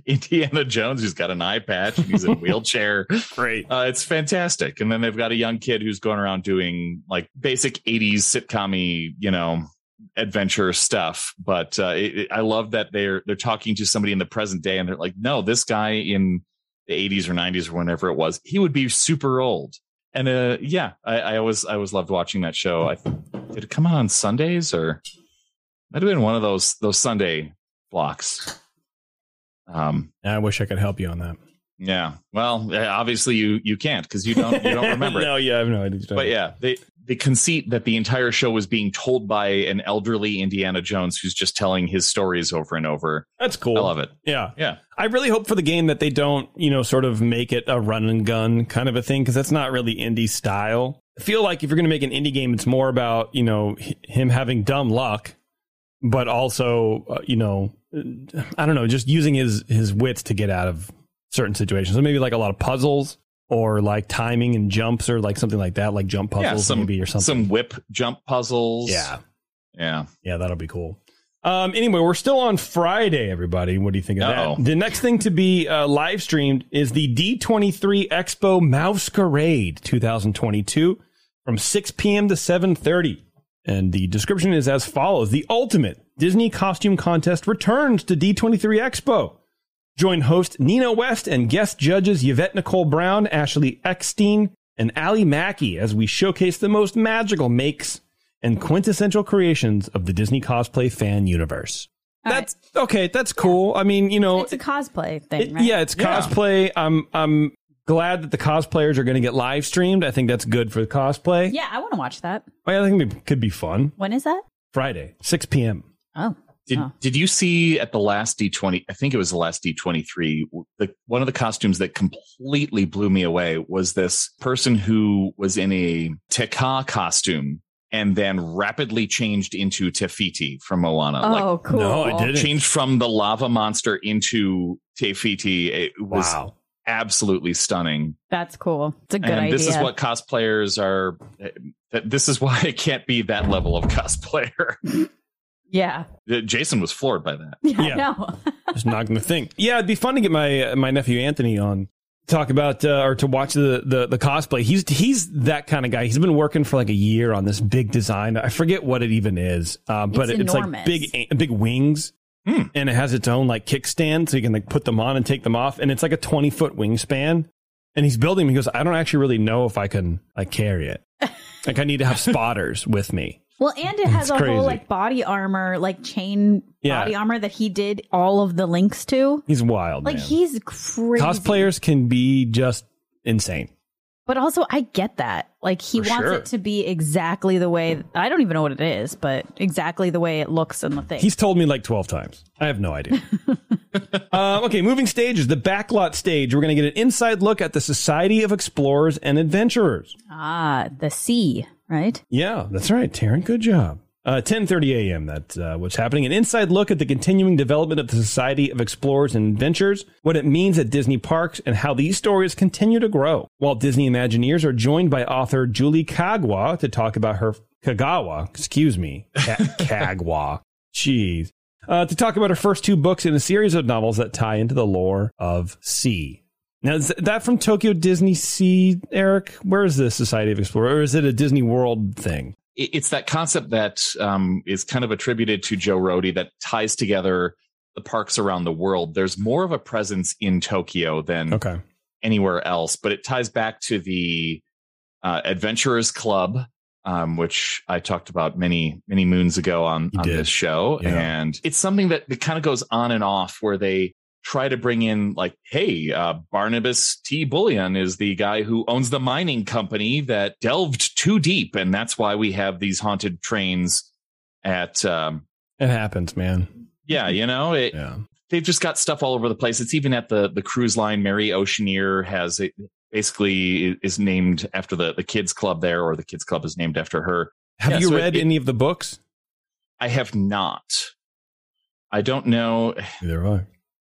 Indiana Jones who's got an eye patch and he's in a wheelchair. Great. Uh, it's fantastic. And then they've got a young kid who's going around doing like basic eighties sitcom-y, you know, adventure stuff. But uh, it, it, I love that they're they're talking to somebody in the present day and they're like, no, this guy in the eighties or nineties or whenever it was, he would be super old. And uh, yeah, I, I always I always loved watching that show. I did it come out on Sundays or might have been one of those those Sunday blocks. Um, I wish I could help you on that. Yeah. Well, obviously you, you can't because you don't, you don't remember. No, yeah, I have no idea. But yeah, they, the conceit that the entire show was being told by an elderly Indiana Jones who's just telling his stories over and over. That's cool. I love it. Yeah. Yeah. I really hope for the game that they don't, you know, sort of make it a run and gun kind of a thing because that's not really indie style. I feel like if you're going to make an indie game, it's more about, you know, him having dumb luck, but also, uh, you know, I don't know, just using his his wits to get out of certain situations. So maybe like a lot of puzzles or like timing and jumps or like something like that, like jump puzzles, yeah, some, maybe or something. Some whip jump puzzles. Yeah. Yeah. Yeah, that'll be cool. Um, anyway, we're still on Friday, everybody. What do you think of Uh-oh. that? The next thing to be uh, live streamed is the D twenty-three Expo Mousecarade twenty twenty-two from six p.m. to seven thirty. And the description is as follows. The ultimate Disney costume contest returns to D twenty-three Expo. Join host Nina West and guest judges Yvette Nicole Brown, Ashley Eckstein, and Allie Mackey as we showcase the most magical makes and quintessential creations of the Disney cosplay fan universe. All that's right. Okay. That's cool. I mean, you know, it's a cosplay thing, it, right? Yeah, it's yeah. cosplay. I'm I'm glad that the cosplayers are going to get live streamed. I think that's good for the cosplay. Yeah, I want to watch that. Well, I think it could be fun. When is that? Friday, six p.m. Oh, did oh. did you see at the last D twenty? I think it was the last D twenty-three. The, one of the costumes that completely blew me away was this person who was in a Tekka costume and then rapidly changed into Tefiti from Moana. Oh, like, cool! No, I didn't. Changed from the lava monster into Tefiti. It was wow. absolutely stunning. That's cool. It's a good and idea. This is what cosplayers are. This is why it can't be that level of cosplayer. Yeah. Jason was floored by that. Yeah. yeah. No. Just not going to think. Yeah, it'd be fun to get my uh, my nephew Anthony on to talk about uh, or to watch the, the the cosplay. He's he's that kind of guy. He's been working for like a year on this big design. I forget what it even is, uh, but it's, it's like big big wings mm. and it has its own like kickstand so you can like put them on and take them off. And it's like a twenty foot wingspan. And he's building. He goes, I don't actually really know if I can like carry it. Like I need to have spotters with me. Well, and it has it's a crazy. whole like body armor, like chain yeah. body armor that he did all of the links to. He's wild. Like man. He's crazy. Cosplayers can be just insane. But also I get that. Like he For wants sure. it to be exactly the way. I don't even know what it is, but exactly the way it looks in the thing. He's told me like twelve times. I have no idea. uh, OK, moving stages, the backlot stage. We're going to get an inside look at the Society of Explorers and Adventurers. Ah, the sea. Right. Yeah, that's right. Taryn, good job. Uh, ten thirty a.m. That's uh, what's happening. An inside look at the continuing development of the Society of Explorers and Adventures, what it means at Disney parks and how these stories continue to grow. Walt Disney Imagineers are joined by author Julie Kagawa to talk about her Kagawa. Excuse me. Kagawa. Jeez. Uh, to talk about her first two books in a series of novels that tie into the lore of sea. Now, is that from Tokyo Disney Sea, Eric? Where is the Society of Explorers? Or is it a Disney World thing? It's that concept that um, is kind of attributed to Joe Rody that ties together the parks around the world. There's more of a presence in Tokyo than okay. anywhere else, but it ties back to the uh, Adventurers Club um, which I talked about many, many moons ago on, on this show. Yeah. And it's something that it kind of goes on and off where they try to bring in like, hey, uh, Barnabas T. Bullion is the guy who owns the mining company that delved too deep. And that's why we have these haunted trains at. Um, it happens, man. Yeah. You know, it, yeah. They've just got stuff all over the place. It's even at the, the cruise line. Mary Oceaneer has it basically is named after the, the kids club there, or the kids club is named after her. Have yeah, you so read it, any of the books? I have not. I don't know. Neither I.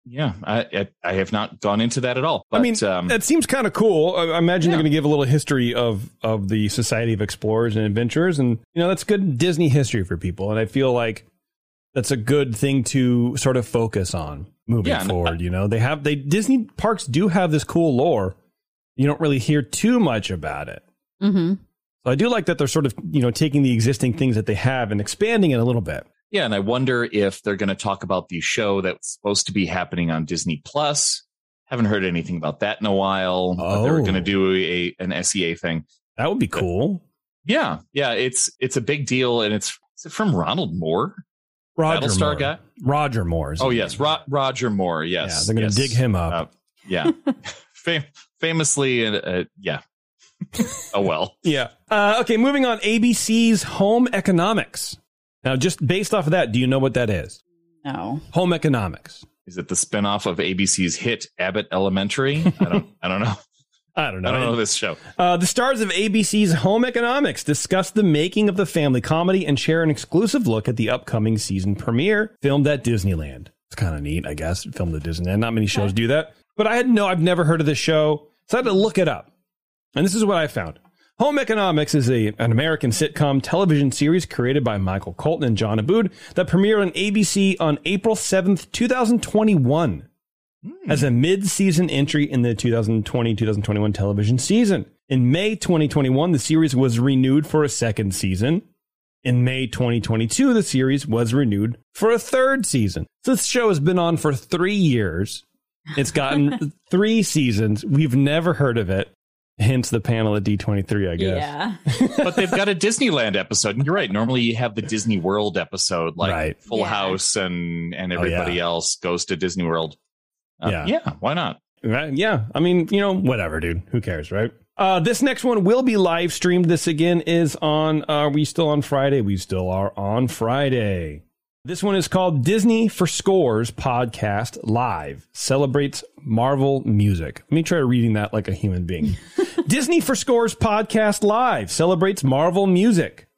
Yeah, I I have not gone into that at all. But, I mean, um, that seems kind of cool. I imagine yeah. they're going to give a little history of of the Society of Explorers and Adventurers. And, you know, that's good Disney history for people. And I feel like that's a good thing to sort of focus on moving yeah, forward. I, you know, they have they Disney parks do have this cool lore. You don't really hear too much about it. Mm-hmm. So I do like that they're sort of, you know, taking the existing things that they have and expanding it a little bit. Yeah, and I wonder if they're going to talk about the show that's supposed to be happening on Disney Plus. Haven't heard anything about that in a while. Oh. But they were going to do a an S E A thing. That would be cool. But yeah, yeah, it's it's a big deal, and it's is it from Ronald Moore, Roger Battlestar Moore. guy, Roger Moore. Oh yes, Ro- Roger Moore. Yes, yeah, they're going to yes. dig him up. Uh, yeah, Fam- famously, and uh, yeah. Oh well. Yeah. Uh, okay, moving on. A B C's Home Economics. Now, just based off of that, do you know what that is? No. Home Economics. Is it the spinoff of A B C's hit Abbott Elementary? I don't. I don't know. I don't know. I don't know this show. Uh, the stars of A B C's Home Economics discuss the making of the family comedy and share an exclusive look at the upcoming season premiere filmed at Disneyland. It's kind of neat, I guess. Filmed at Disneyland. Not many shows do that. But I had no. I've never heard of this show, so I had to look it up. And this is what I found. Home Economics is a, an American sitcom television series created by Michael Colton and John Abood that premiered on A B C on April seventh, twenty twenty-one mm. as a mid-season entry in the twenty twenty, twenty twenty-one television season. In May twenty twenty-one, the series was renewed for a second season. In May twenty twenty-two, the series was renewed for a third season. So this show has been on for three years. It's gotten three seasons. We've never heard of it. Hence the panel at D twenty-three, I guess. Yeah. But they've got a Disneyland episode. And you're right. Normally you have the Disney World episode, like right. Full yeah. House and, and everybody oh, yeah. else goes to Disney World. Um, yeah. Yeah. Why not? Right. Yeah. I mean, you know, whatever, dude. Who cares, right? Uh, this next one will be live streamed. This again is on. Uh, are we still on Friday? We still are on Friday. This one is called Disney for Scores Podcast Live. Celebrates Marvel music. Let me try reading that like a human being. Disney for Scores Podcast Live. Celebrates Marvel music.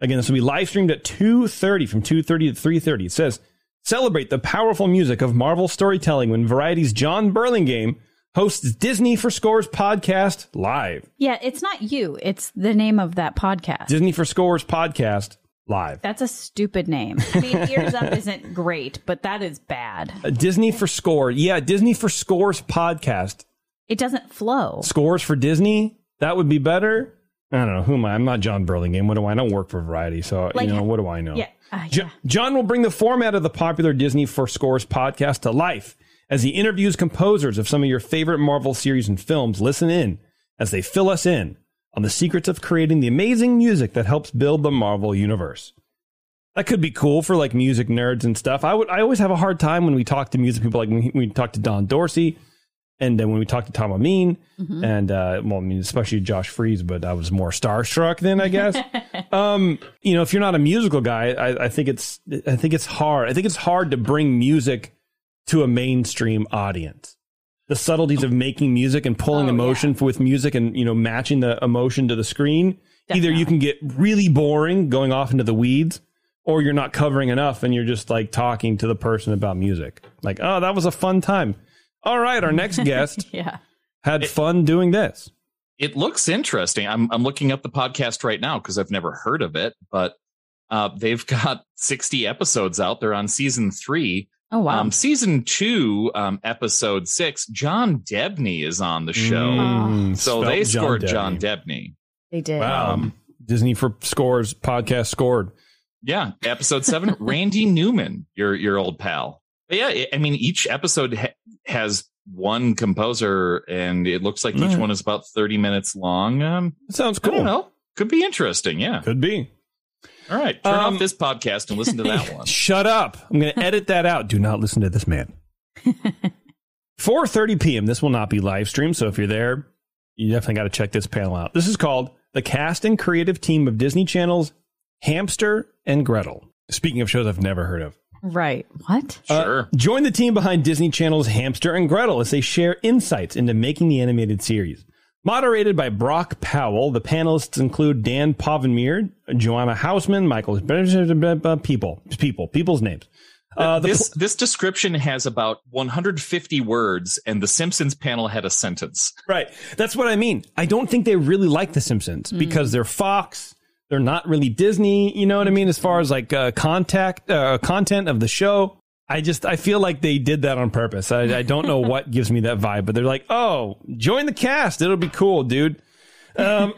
Again, this will be live streamed at two thirty, from two thirty to three thirty. It says, celebrate the powerful music of Marvel storytelling when Variety's John Burlingame hosts Disney for Scores Podcast Live. Yeah, it's not you. It's the name of that podcast. Disney for Scores Podcast Live. That's a stupid name. I mean, Ears Up isn't great, but that is bad. Uh, Disney for Score. Yeah, Disney for Scores Podcast. It doesn't flow. Scores for Disney? That would be better. I don't know. Who am I? I'm not John Burlingame. What do I? I don't work for Variety, so, like, you know, what do I know? Yeah, uh, yeah. Jo- John will bring the format of the popular Disney for Scores podcast to life as he interviews composers of some of your favorite Marvel series and films. Listen in as they fill us in on the secrets of creating the amazing music that helps build the Marvel universe. That could be cool for like music nerds and stuff. I would. I always have a hard time when we talk to music people, like when we talk to Don Dorsey, and then when we talk to Tom Amin, mm-hmm. and uh, well, I mean, especially Josh Freese, but I was more starstruck then, I guess. um, you know, if you're not a musical guy, I, I think it's. I think it's hard. I think it's hard to bring music to a mainstream audience. The subtleties of making music and pulling oh, emotion yeah. with music and, you know, matching the emotion to the screen. Definitely. Either you can get really boring going off into the weeds, or you're not covering enough and you're just like talking to the person about music. Like, oh, that was a fun time. All right. Our next guest yeah. had it, fun doing this. It looks interesting. I'm I'm looking up the podcast right now because I've never heard of it, but uh, they've got sixty episodes out. They're on season three. Oh, wow. Um, season two, um, episode six, John Debney is on the show. Mm, so they scored John Debney. John Debney. They did. Wow. Um, Disney for Scores podcast scored. Yeah. Episode seven, Randy Newman, your your old pal. But yeah, I mean, each episode ha- has one composer, and it looks like mm. each one is about thirty minutes long. Um, that sounds cool. I don't know. Could be interesting. Yeah, could be. All right. Turn um, off this podcast and listen to that one. Shut up. I'm going to edit that out. Do not listen to this man. four thirty p.m. This will not be live streamed. So if you're there, you definitely got to check this panel out. This is called The Cast and Creative Team of Disney Channel's Hamster and Gretel. Speaking of shows I've never heard of. Right. What? Uh, sure. Join the team behind Disney Channel's Hamster and Gretel as they share insights into making the animated series. Moderated by Brock Powell, the panelists include Dan Povenmire, Joanna Houseman, Michael people, people, people's names. Uh, this pl- this description has about one hundred fifty words, and the Simpsons panel had a sentence. Right, that's what I mean. I don't think they really like the Simpsons mm. because they're Fox. They're not really Disney. You know what I mean? As far as like uh, contact uh, content of the show. I just, I feel like they did that on purpose. I, I don't know what gives me that vibe, but they're like, oh, join the cast. It'll be cool, dude. Um,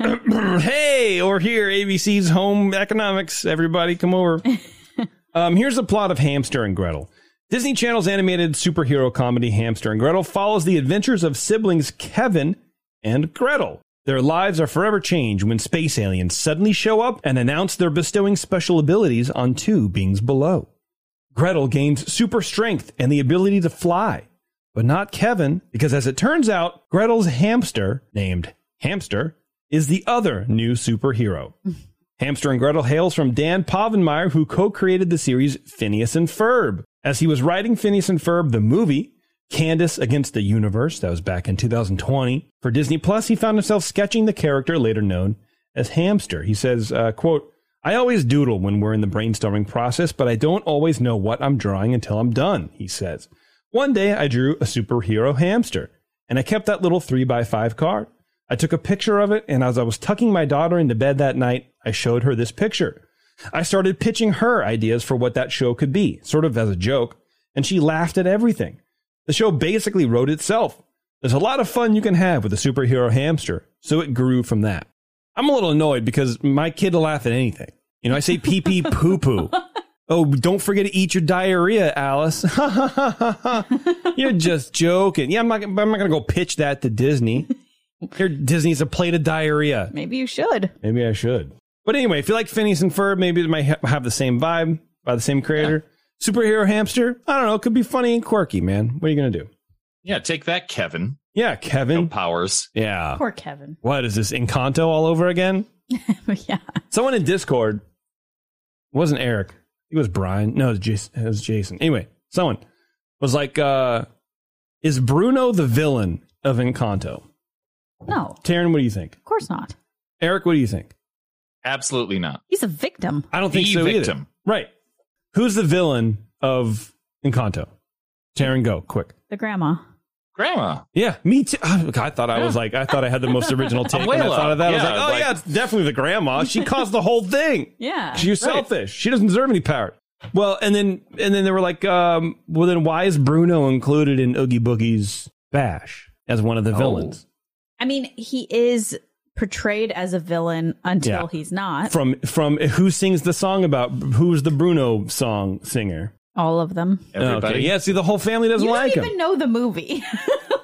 hey, over here, A B C's Home Economics. Everybody come over. Um, here's the plot of Hamster and Gretel. Disney Channel's animated superhero comedy Hamster and Gretel follows the adventures of siblings Kevin and Gretel. Their lives are forever changed when space aliens suddenly show up and announce they're bestowing special abilities on two beings below. Gretel gains super strength and the ability to fly, but not Kevin, because as it turns out, Gretel's hamster, named Hamster, is the other new superhero. Hamster and Gretel hails from Dan Povenmire, who co-created the series Phineas and Ferb. As he was writing Phineas and Ferb, the movie, Candace Against the Universe, that was back in two thousand twenty, for Disney Plus, he found himself sketching the character later known as Hamster. He says, uh, quote, I always doodle when we're in the brainstorming process, but I don't always know what I'm drawing until I'm done, he says. One day I drew a superhero hamster, and I kept that little three by five card. I took a picture of it, and as I was tucking my daughter into bed that night, I showed her this picture. I started pitching her ideas for what that show could be, sort of as a joke, and she laughed at everything. The show basically wrote itself. There's a lot of fun you can have with a superhero hamster, so it grew from that. I'm a little annoyed because my kid will laugh at anything. You know, I say pee pee poo poo. Oh, don't forget to eat your diarrhea, Alice. You're just joking. Yeah, I'm not, I'm not going to go pitch that to Disney. Here, Disney's a plate of diarrhea. Maybe you should. Maybe I should. But anyway, if you like Phineas and Ferb, maybe it might ha- have the same vibe by the same creator. Yeah. Superhero hamster. I don't know. It could be funny and quirky, man. What are you going to do? Yeah, take that, Kevin. Yeah, Kevin. No powers. Yeah. Poor Kevin. What is this, Encanto all over again? Yeah. Someone in Discord, it wasn't Eric. It was Brian. No, it was Jason. It was Jason. Anyway, someone was like, uh, is Bruno the villain of Encanto? No. Taryn, what do you think? Of course not. Eric, what do you think? Absolutely not. He's a victim. I don't think the so victim. Either. Right. Who's the villain of Encanto? Taryn, go, quick. The grandma. Grandma. Yeah, me too. I thought I was like, I thought I had the most original take. When I thought of that. Yeah, I was like, oh, like, yeah, it's definitely the grandma. She caused the whole thing. Yeah. She was selfish. She doesn't deserve any power. Well, and then and then they were like, um, well, then why is Bruno included in Oogie Boogie's Bash as one of the oh. villains? I mean, he is portrayed as a villain until yeah. he's not. From from who sings the song about who's the Bruno song singer? All of them. Everybody. Okay. Yeah, see, the whole family doesn't you like him. You don't even know the movie.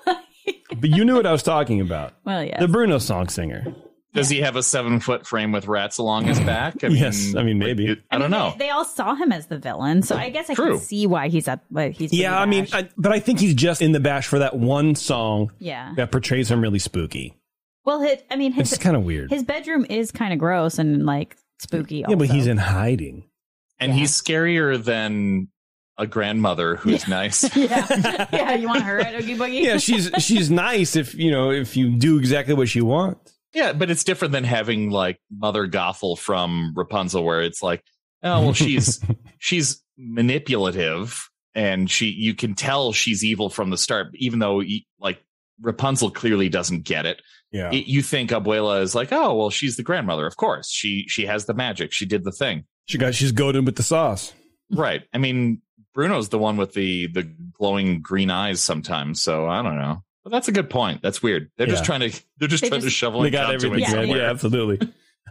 Like, but you knew what I was talking about. Well, yeah. The Bruno song singer. Does yeah. he have a seven foot frame with rats along his back? I mean, yes. I mean, maybe. It, I, I mean, don't know. They, they all saw him as the villain. So I guess I True. Can see why he's up. Why he's yeah, I mean, I, but I think he's just in the Bash for that one song yeah. that portrays him really spooky. Well, his, I mean, his, it's kind of weird. His bedroom is kind of gross and like spooky. Yeah, also. But he's in hiding. And yeah. he's scarier than a grandmother who's yeah. nice. Yeah. Yeah, you want her at Oogie Boogie? Yeah, she's she's nice if, you know, if you do exactly what she wants. Yeah, but it's different than having like Mother Gothel from Rapunzel where it's like, oh, well, she's she's manipulative and she you can tell she's evil from the start, even though like Rapunzel clearly doesn't get it. Yeah. It, you think Abuela is like, oh, well, she's the grandmother. Of course, she she has the magic. She did the thing. She got she's golden with the sauce. Right. I mean, Bruno's the one with the the glowing green eyes sometimes, so I don't know. But that's a good point. That's weird. They're yeah. just trying to they're just they trying just, to shovel they got everything. Yeah, yeah, absolutely.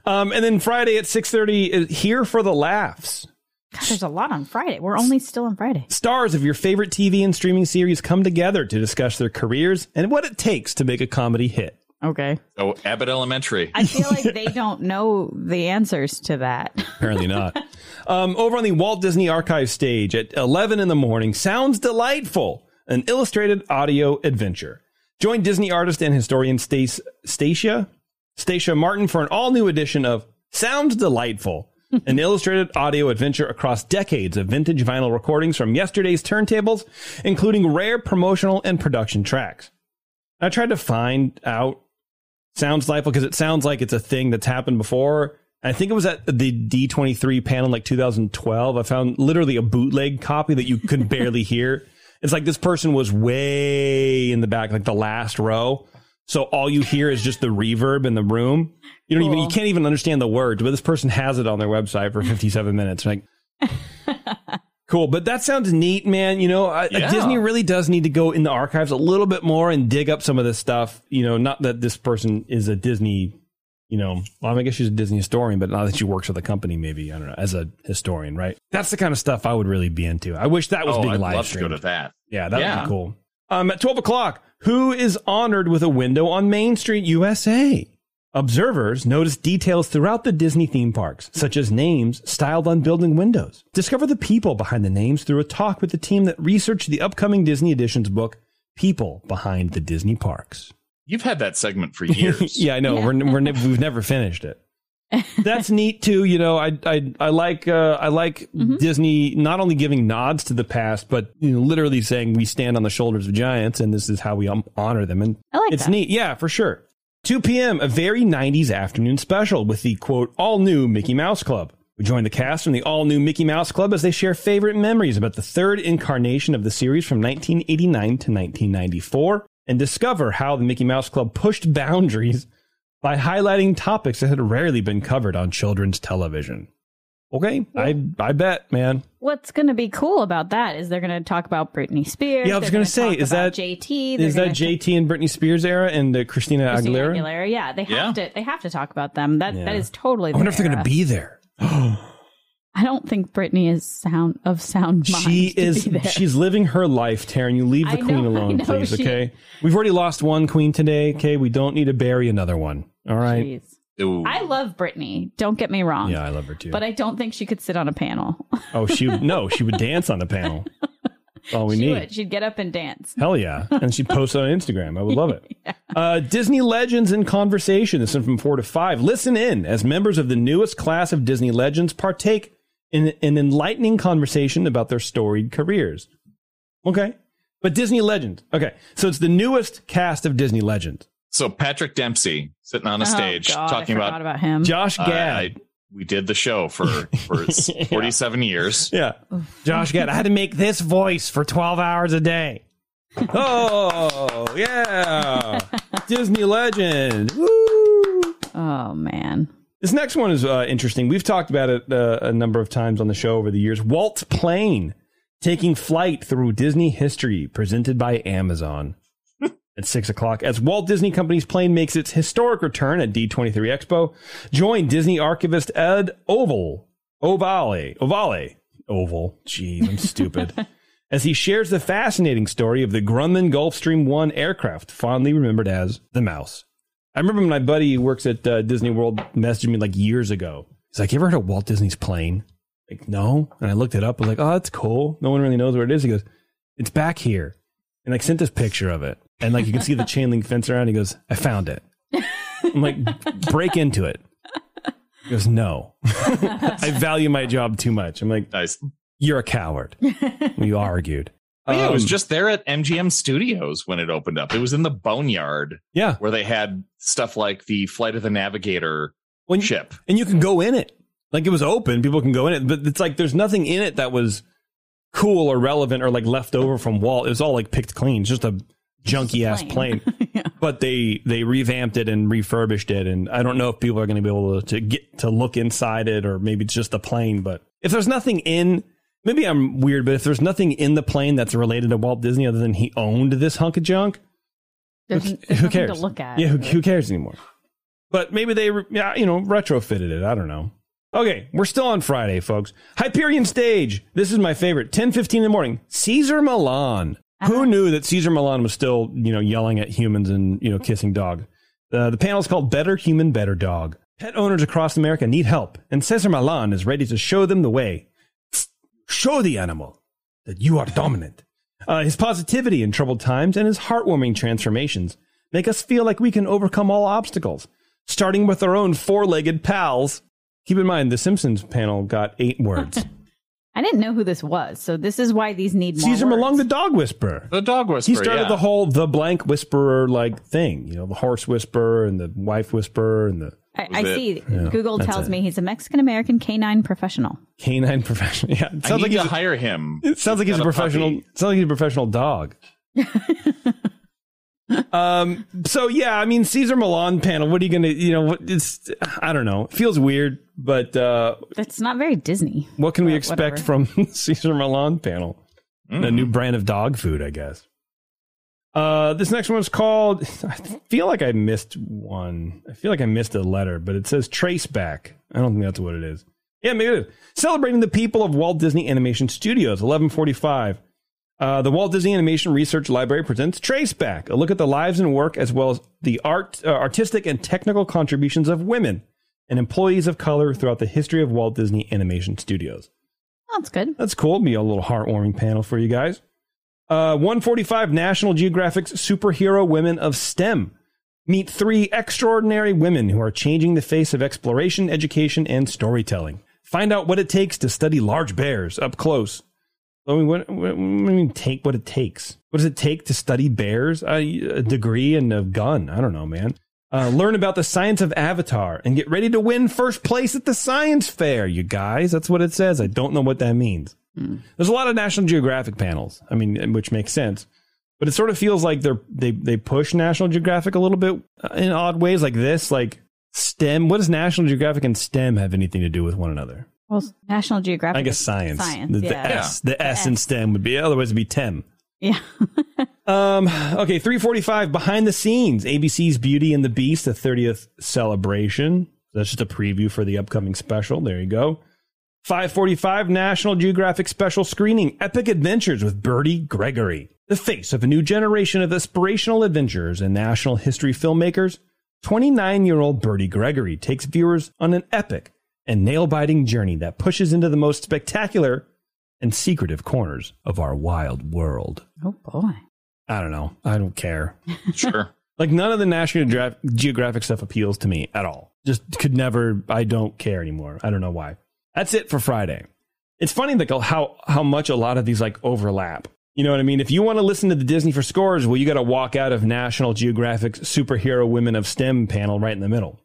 um, and then Friday at six thirty, here for the laughs. God, there's a lot on Friday. We're only still on Friday. Stars of your favorite T V and streaming series come together to discuss their careers and what it takes to make a comedy hit. Okay. So Abbott Elementary. I feel like they don't know the answers to that. Apparently not. Um, over on the Walt Disney Archive stage at eleven in the morning, Sounds Delightful, an illustrated audio adventure. Join Disney artist and historian Stace, Stacia, Stacia Martin for an all-new edition of Sounds Delightful, an illustrated audio adventure across decades of vintage vinyl recordings from yesterday's turntables, including rare promotional and production tracks. I tried to find out Sounds Delightful because it sounds like it's a thing that's happened before. I think it was at the D twenty-three panel in like two thousand twelve. I found literally a bootleg copy that you could barely hear. It's like this person was way in the back, like the last row. So all you hear is just the reverb in the room. You don't cool. even you can't even understand the words, but this person has it on their website for fifty-seven minutes. Like, cool. But that sounds neat, man. You know, I, yeah. Disney really does need to go in the archives a little bit more and dig up some of this stuff. You know, not that this person is a Disney, you know, well, I guess she's a Disney historian, but now that she works for the company, maybe, I don't know, as a historian, right? That's the kind of stuff I would really be into. I wish that was oh, being I'd live streamed. I'd love to go to that. Yeah, that yeah. would be cool. Um, at twelve o'clock, who is honored with a window on Main Street, U S A? Observers notice details throughout the Disney theme parks, such as names styled on building windows. Discover the people behind the names through a talk with the team that researched the upcoming Disney Editions book, People Behind the Disney Parks. You've had that segment for years. yeah, I know. Yeah. We're, we're ne- we've never finished it. That's neat, too. You know, I I, I like uh, I like mm-hmm. Disney not only giving nods to the past, but you know, literally saying we stand on the shoulders of giants and this is how we honor them. And I like it's that. neat. Yeah, for sure. two p.m., a very nineties afternoon special with the, quote, all new Mickey Mouse Club. We join the cast from the all new Mickey Mouse Club as they share favorite memories about the third incarnation of the series from nineteen eighty-nine to nineteen ninety-four. And discover how the Mickey Mouse Club pushed boundaries by highlighting topics that had rarely been covered on children's television. Okay, yeah. I I bet, man. What's going to be cool about that is they're going to talk about Britney Spears. Yeah, I was going to say, is that J T? Is that J T and Britney Spears era and uh, Christina, Christina Aguilera? Aguilera? Yeah, they have yeah. to. They have to talk about them. That yeah. that is totally. I wonder if they're going to be there. I don't think Britney is sound of sound mind. She is. She's living her life, Taryn. You leave the I queen know, alone, know, please. She... Okay. We've already lost one queen today. Okay. We don't need to bury another one. All right. I love Britney. Don't get me wrong. Yeah, I love her too. But I don't think she could sit on a panel. Oh, she no. She would dance on the panel. That's all we she need. Would. She'd get up and dance. Hell yeah. And she'd post it on Instagram. I would love it. yeah. uh, Disney Legends in Conversation. This one from four to five. Listen in as members of the newest class of Disney Legends partake in an enlightening conversation about their storied careers. Okay. But Disney Legends. Okay. So it's the newest cast of Disney Legends. So Patrick Dempsey sitting on a oh stage God, talking about, about him. Josh Gad. Uh, I, we did the show for, for yeah. forty-seven years. Yeah. Josh Gad. I had to make this voice for twelve hours a day. Oh, yeah. Disney Legend. Woo. Oh, man. This next one is uh, interesting. We've talked about it uh, a number of times on the show over the years. Walt's Plane, Taking Flight Through Disney History, presented by Amazon at six o'clock. As Walt Disney Company's plane makes its historic return at D twenty-three Expo, join Disney archivist Ed Oval, Ovale, Ovale, Oval, geez, I'm stupid, as he shares the fascinating story of the Grumman Gulfstream one aircraft, fondly remembered as the Mouse. I remember my buddy who works at uh, Disney World messaged me like years ago. He's like, you ever heard of Walt Disney's plane? Like, no. And I looked it up. I was like, oh, that's cool. No one really knows where it is. He goes, it's back here. And like sent this picture of it. And like, you can see the chain link fence around. He goes, I found it. I'm like, break into it. He goes, no, I value my job too much. I'm like, nice. You're a coward. We argued. Yeah, um, it was just there at M G M Studios when it opened up. It was in the Boneyard. Yeah. Where they had stuff like the Flight of the Navigator when, ship. And you can go in it. Like it was open. People can go in it. But it's like there's nothing in it that was cool or relevant or like left over from Walt. It was all like picked clean. It's just a junky ass plane. yeah. But they they revamped it and refurbished it. And I don't know if people are going to be able to get to look inside it or maybe it's just the plane. But if there's nothing in Maybe I'm weird, but if there's nothing in the plane that's related to Walt Disney other than he owned this hunk of junk, there's, who, there's who cares? To look at. Yeah, who, who cares anymore? But maybe they, yeah, you know, retrofitted it. I don't know. Okay, we're still on Friday, folks. Hyperion Stage. This is my favorite. ten fifteen in the morning. Cesar Millan. Uh-huh. Who knew that Cesar Millan was still, you know, yelling at humans and, you know, kissing dog? Uh, the panel is called Better Human, Better Dog. Pet owners across America need help, and Cesar Millan is ready to show them the way. Show the animal that you are dominant. Uh, his positivity in troubled times and his heartwarming transformations make us feel like we can overcome all obstacles, starting with our own four-legged pals. Keep in mind, the Simpsons panel got eight words. I didn't know who this was, so this is why these need more Cesar Millan, the dog whisperer. The dog whisperer, He started yeah. the whole the blank whisperer-like thing. You know, the horse whisperer and the wife whisperer and the... I, I see. Yeah, Google tells it. me he's a Mexican-American canine professional. Canine professional. Yeah. It sounds I need like to he's, hire him. It sounds like he's a professional. Puppy. Sounds like he's a professional dog. um. So yeah, I mean, Cesar Millan panel. What are you gonna? You know, what it's. I don't know. It feels weird, but uh, it's not very Disney. What can we expect whatever. from Cesar Millan panel? Mm. A new brand of dog food, I guess. Uh, this next one is called, I feel like I missed one. I feel like I missed a letter, but it says Trace Back. I don't think that's what it is. Yeah, maybe it is. Celebrating the people of Walt Disney Animation Studios, eleven forty-five. Uh, the Walt Disney Animation Research Library presents Trace Back, a look at the lives and work as well as the art, uh, artistic and technical contributions of women and employees of color throughout the history of Walt Disney Animation Studios. That's good. That's cool. It'll be a little heartwarming panel for you guys. Uh, one forty-five, National Geographic's Superhero Women of STEM. Meet three extraordinary women who are changing the face of exploration, education, and storytelling. Find out what it takes to study large bears up close. I mean, what, what, what do you mean take what it takes? What does it take to study bears? A, a degree and a gun. I don't know, man. Uh, learn about the science of Avatar and get ready to win first place at the science fair, you guys. That's what it says. I don't know what that means. There's a lot of National Geographic panels, I mean, which makes sense, but it sort of feels like they're, they they push National Geographic a little bit in odd ways like this, like STEM. What does National Geographic and STEM have anything to do with one another? Well, National Geographic, I guess science. science. The, yeah. the S, the, the S, S in STEM would be, otherwise it'd be T E M. Yeah. um. Okay. three forty-five, behind the scenes, A B C's Beauty and the Beast, the thirtieth celebration. That's just a preview for the upcoming special. There you go. five forty-five, National Geographic Special Screening, Epic Adventures with Bertie Gregory. The face of a new generation of aspirational adventurers and national history filmmakers, twenty-nine-year-old Bertie Gregory takes viewers on an epic and nail-biting journey that pushes into the most spectacular and secretive corners of our wild world. Oh, boy. I don't know. I don't care. Sure. Like, none of the National Geographic, Geographic stuff appeals to me at all. Just could never, I don't care anymore. I don't know why. That's it for Friday. It's funny like how how much a lot of these like overlap. You know what I mean? If you want to listen to the Disney for Scores, well, you got to walk out of National Geographic's Superhero Women of STEM panel right in the middle.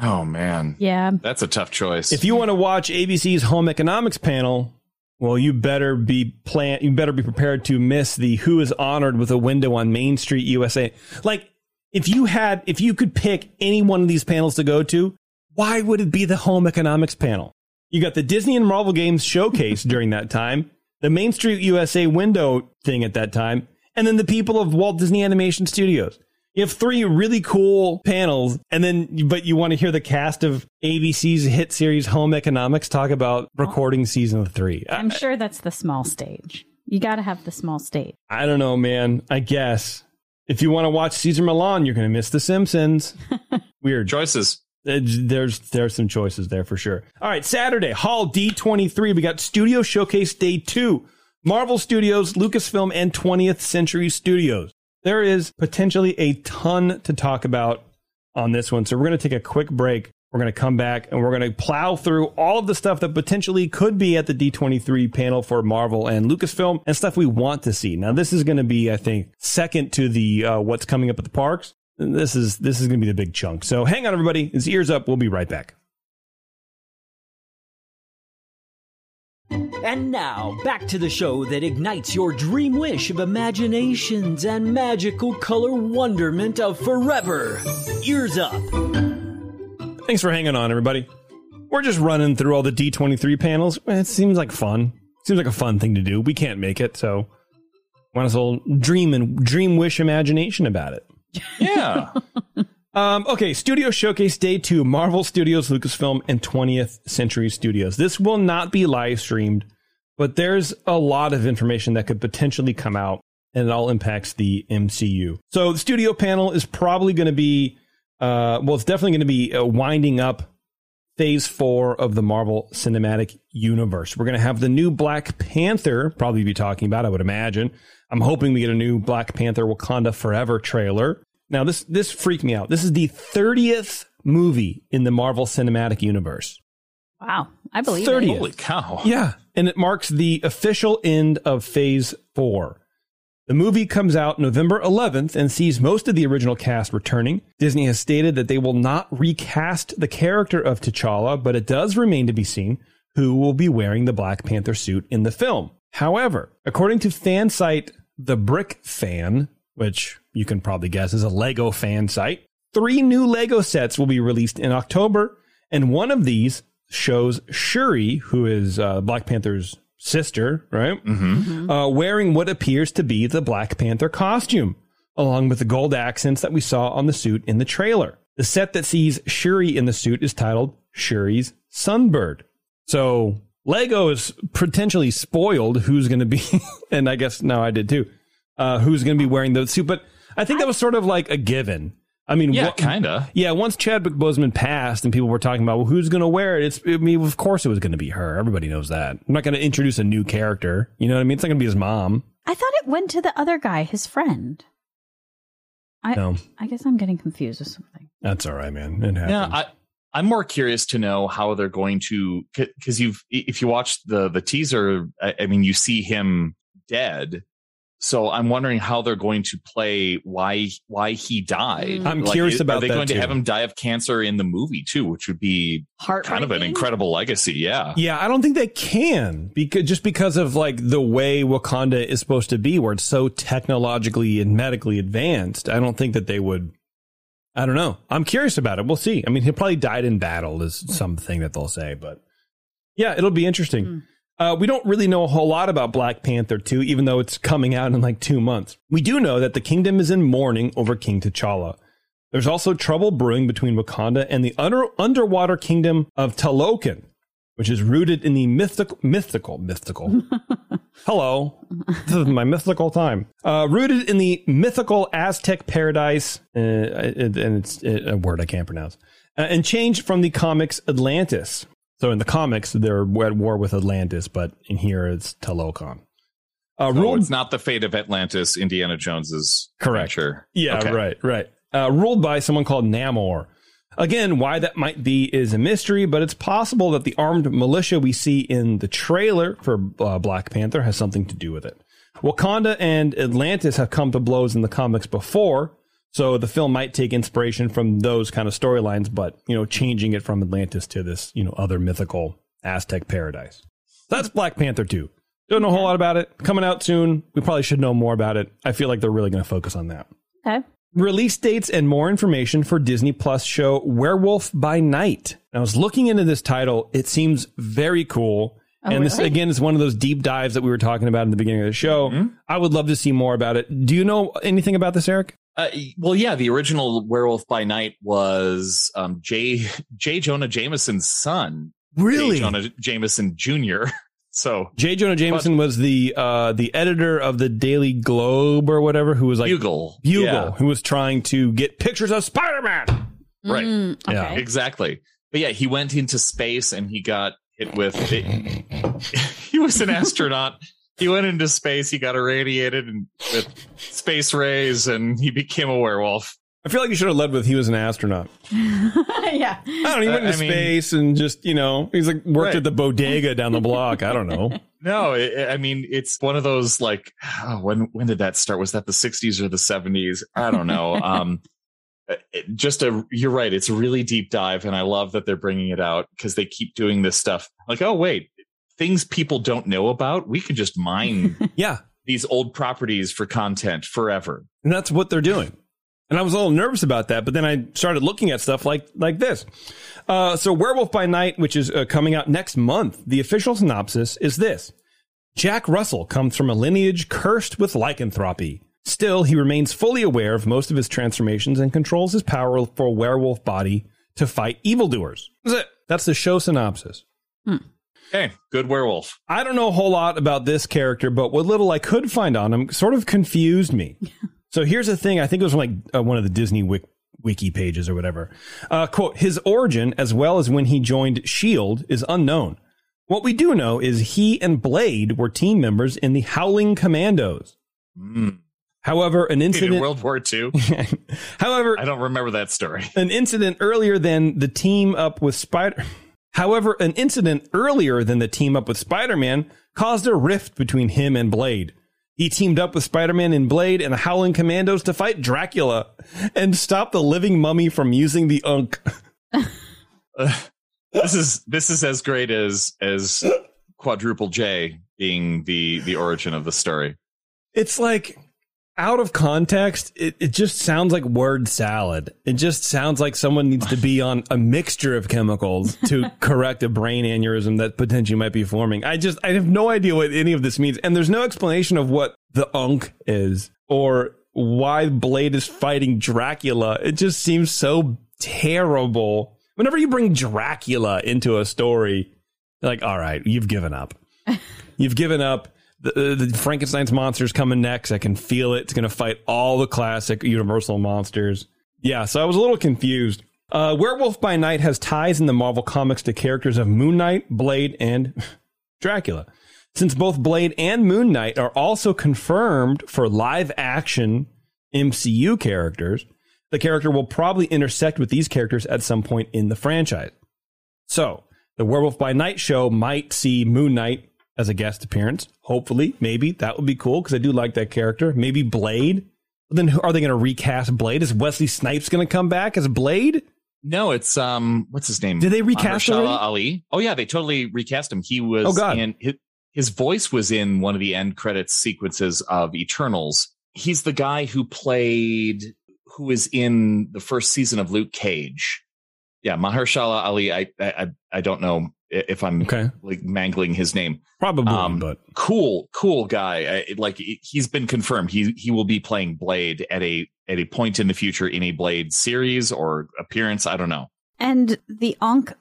Oh, man. Yeah. That's a tough choice. If you want to watch A B C's Home Economics panel, well, you better be plan. You better be prepared to miss the Who is Honored with a Window on Main Street U S A. Like, if you had if you could pick any one of these panels to go to, why would it be the Home Economics panel? You got the Disney and Marvel games showcase during that time, the Main Street U S A window thing at that time, and then the people of Walt Disney Animation Studios. You have three really cool panels, and then but you want to hear the cast of A B C's hit series Home Economics talk about recording season three. I'm I, sure that's the small stage. You got to have the small stage. I don't know, man. I guess if you want to watch Cesar Millan, you're going to miss The Simpsons. Weird choices. There's there's some choices there for sure. All right, Saturday, Hall D twenty-three. We got Studio Showcase Day two. Marvel Studios, Lucasfilm, and twentieth Century Studios. There is potentially a ton to talk about on this one. So we're going to take a quick break. We're going to come back, and we're going to plow through all of the stuff that potentially could be at the D twenty-three panel for Marvel and Lucasfilm and stuff we want to see. Now, this is going to be, I think, second to the uh, what's coming up at the parks. This is this is going to be the big chunk. So hang on, everybody. It's Ears Up. We'll be right back. And now, back to the show that ignites your dream wish of imaginations and magical color wonderment of forever. Ears Up. Thanks for hanging on, everybody. We're just running through all the D twenty-three panels. It seems like fun. Seems like a fun thing to do. We can't make it, so might as well dream and dream wish imagination about it. Yeah. um, okay. Studio Showcase Day two, Marvel Studios, Lucasfilm, and twentieth Century Studios. This will not be live streamed, but there's a lot of information that could potentially come out, and it all impacts the M C U. So the studio panel is probably going to be Uh, well, it's definitely going to be uh, winding up phase four of the Marvel Cinematic Universe. We're going to have the new Black Panther, probably be talking about, I would imagine. I'm hoping we get a new Black Panther Wakanda Forever trailer. Now, this this freaked me out. This is the thirtieth movie in the Marvel Cinematic Universe. Wow, I believe thirtieth. It. Holy cow. Yeah, and it marks the official end of phase four. The movie comes out November eleventh and sees most of the original cast returning. Disney has stated that they will not recast the character of T'Challa, but it does remain to be seen who will be wearing the Black Panther suit in the film. However, according to fan site The Brick Fan, which you can probably guess is a Lego fan site, three new Lego sets will be released in October, and one of these shows Shuri, who is uh, Black Panther's sister, right? Mm-hmm. Mm-hmm. Uh, wearing what appears to be the Black Panther costume, along with the gold accents that we saw on the suit in the trailer. The set that sees Shuri in the suit is titled Shuri's Sunbird. So Lego is potentially spoiled who's going to be, and I guess now I did too, uh, who's going to be wearing the suit. But I think that was sort of like a given. I mean, yeah, kind of. Yeah. Once Chadwick Boseman passed and people were talking about, well, who's going to wear it? It's, I mean, of course it was going to be her. Everybody knows that. I'm not going to introduce a new character. You know what I mean? It's not going to be his mom. I thought it went to the other guy, his friend. I, no. I guess I'm getting confused with something. That's all right, man. It happens. Yeah, I, I'm more curious to know how they're going to, because you've, if you watch the the teaser, I, I mean, you see him dead. So I'm wondering how they're going to play why why he died. I'm like, curious is, about that. Are they that going too. to have him die of cancer in the movie too, which would be kind of an incredible legacy. Yeah, yeah. I don't think they can because just because of like the way Wakanda is supposed to be, where it's so technologically and medically advanced. I don't think that they would. I don't know. I'm curious about it. We'll see. I mean, he probably died in battle is something that they'll say, but yeah, it'll be interesting. Mm. Uh, we don't really know a whole lot about Black Panther two, even though it's coming out in like two months. We do know that the kingdom is in mourning over King T'Challa. There's also trouble brewing between Wakanda and the under- underwater kingdom of Talokan, which is rooted in the mythical, mythical, mythical. Hello. This is my mythical time. Uh, rooted in the mythical Aztec paradise. Uh, and it's a word I can't pronounce. Uh, and changed from the comics Atlantis. So in the comics, they're at war with Atlantis, but in here it's Talokan. Uh, so ruled, it's not the fate of Atlantis, Indiana Jones's correct. Adventure. Yeah, okay. right, right. Uh, ruled by someone called Namor. Again, why that might be is a mystery, but it's possible that the armed militia we see in the trailer for uh, Black Panther has something to do with it. Wakanda and Atlantis have come to blows in the comics before, so the film might take inspiration from those kind of storylines, but, you know, changing it from Atlantis to this, you know, other mythical Aztec paradise. That's Black Panther two. Don't know a whole lot about it. Coming out soon. We probably should know more about it. I feel like they're really going to focus on that. Okay. Release dates and more information for Disney Plus show Werewolf by Night. I was looking into this title. It seems very cool. Oh, and really? This, again, is one of those deep dives that we were talking about in the beginning of the show. Mm-hmm. I would love to see more about it. Do you know anything about this, Eric? Uh, well, yeah, the original Werewolf by Night was um, J. J. Jonah Jameson's son. Really? J. Jonah Jameson Junior So J. Jonah Jameson but, was the uh, the editor of the Daily Globe or whatever, who was like Bugle, Bugle, yeah. who was trying to get pictures of Spider-Man. Right. Mm, okay. Yeah, exactly. But yeah, he went into space and he got hit with it. He was an astronaut. He went into space, he got irradiated and with space rays, and he became a werewolf. I feel like you should have led with he was an astronaut. Yeah. I don't know, he went uh, into I space mean, and just, you know, he's like worked right. at the bodega down the block. I don't know. No, it, I mean, it's one of those like, oh, when when did that start? Was that the sixties or the seventies? I don't know. Um, it, just a, you're right. It's a really deep dive, and I love that they're bringing it out because they keep doing this stuff. Like, oh, wait. Things people don't know about, we can just mine yeah. these old properties for content forever. And that's what they're doing. And I was a little nervous about that, but then I started looking at stuff like like this. Uh, so Werewolf by Night, which is uh, coming out next month, the official synopsis is this. Jack Russell comes from a lineage cursed with lycanthropy. Still, he remains fully aware of most of his transformations and controls his powerful werewolf body to fight evildoers. That's it. That's the show synopsis. Hmm. Okay, good werewolf. I don't know a whole lot about this character, but what little I could find on him sort of confused me. So here's the thing. I think it was from like uh, one of the Disney Wik- wiki pages or whatever. Uh, quote, his origin, as well as when he joined S H I E L D, is unknown. What we do know is he and Blade were team members in the Howling Commandos. Mm. However, an incident in World War Two. However, I don't remember that story. An incident earlier than the team up with Spider. However, an incident earlier than the team up with Spider-Man caused a rift between him and Blade. He teamed up with Spider-Man and Blade and the Howling Commandos to fight Dracula and stop the living mummy from using the Unk. uh, this is this is as great as as Quadruple J being the the origin of the story. It's like, out of context, it, it just sounds like word salad. It just sounds like someone needs to be on a mixture of chemicals to correct a brain aneurysm that potentially might be forming. I just, I have no idea what any of this means. And there's no explanation of what the Unk is or why Blade is fighting Dracula. It just seems so terrible. Whenever you bring Dracula into a story, you're like, all right, you've given up. You've given up. The, the Frankenstein's monster's coming next. I can feel it. It's going to fight all the classic Universal monsters. Yeah, so I was a little confused. Uh, Werewolf by Night has ties in the Marvel comics to characters of Moon Knight, Blade, and Dracula. Since both Blade and Moon Knight are also confirmed for live-action M C U characters, the character will probably intersect with these characters at some point in the franchise. So, the Werewolf by Night show might see Moon Knight as a guest appearance, hopefully, maybe. That would be cool, because I do like that character. Maybe Blade. Then are they going to recast Blade? Is Wesley Snipes going to come back as Blade? No, it's, um, what's his name? Did they recast him? Mahershala Ali. Oh, yeah, they totally recast him. He was, oh, God. In, his, his voice was in one of the end credits sequences of Eternals. He's the guy who played, who is in the first season of Luke Cage. Yeah, Mahershala Ali, I, I, I don't know if I'm okay. like mangling his name, probably, um, but cool, cool guy. I, like he's been confirmed. He he will be playing Blade at a at a point in the future in a Blade series or appearance. I don't know. And the Ankh,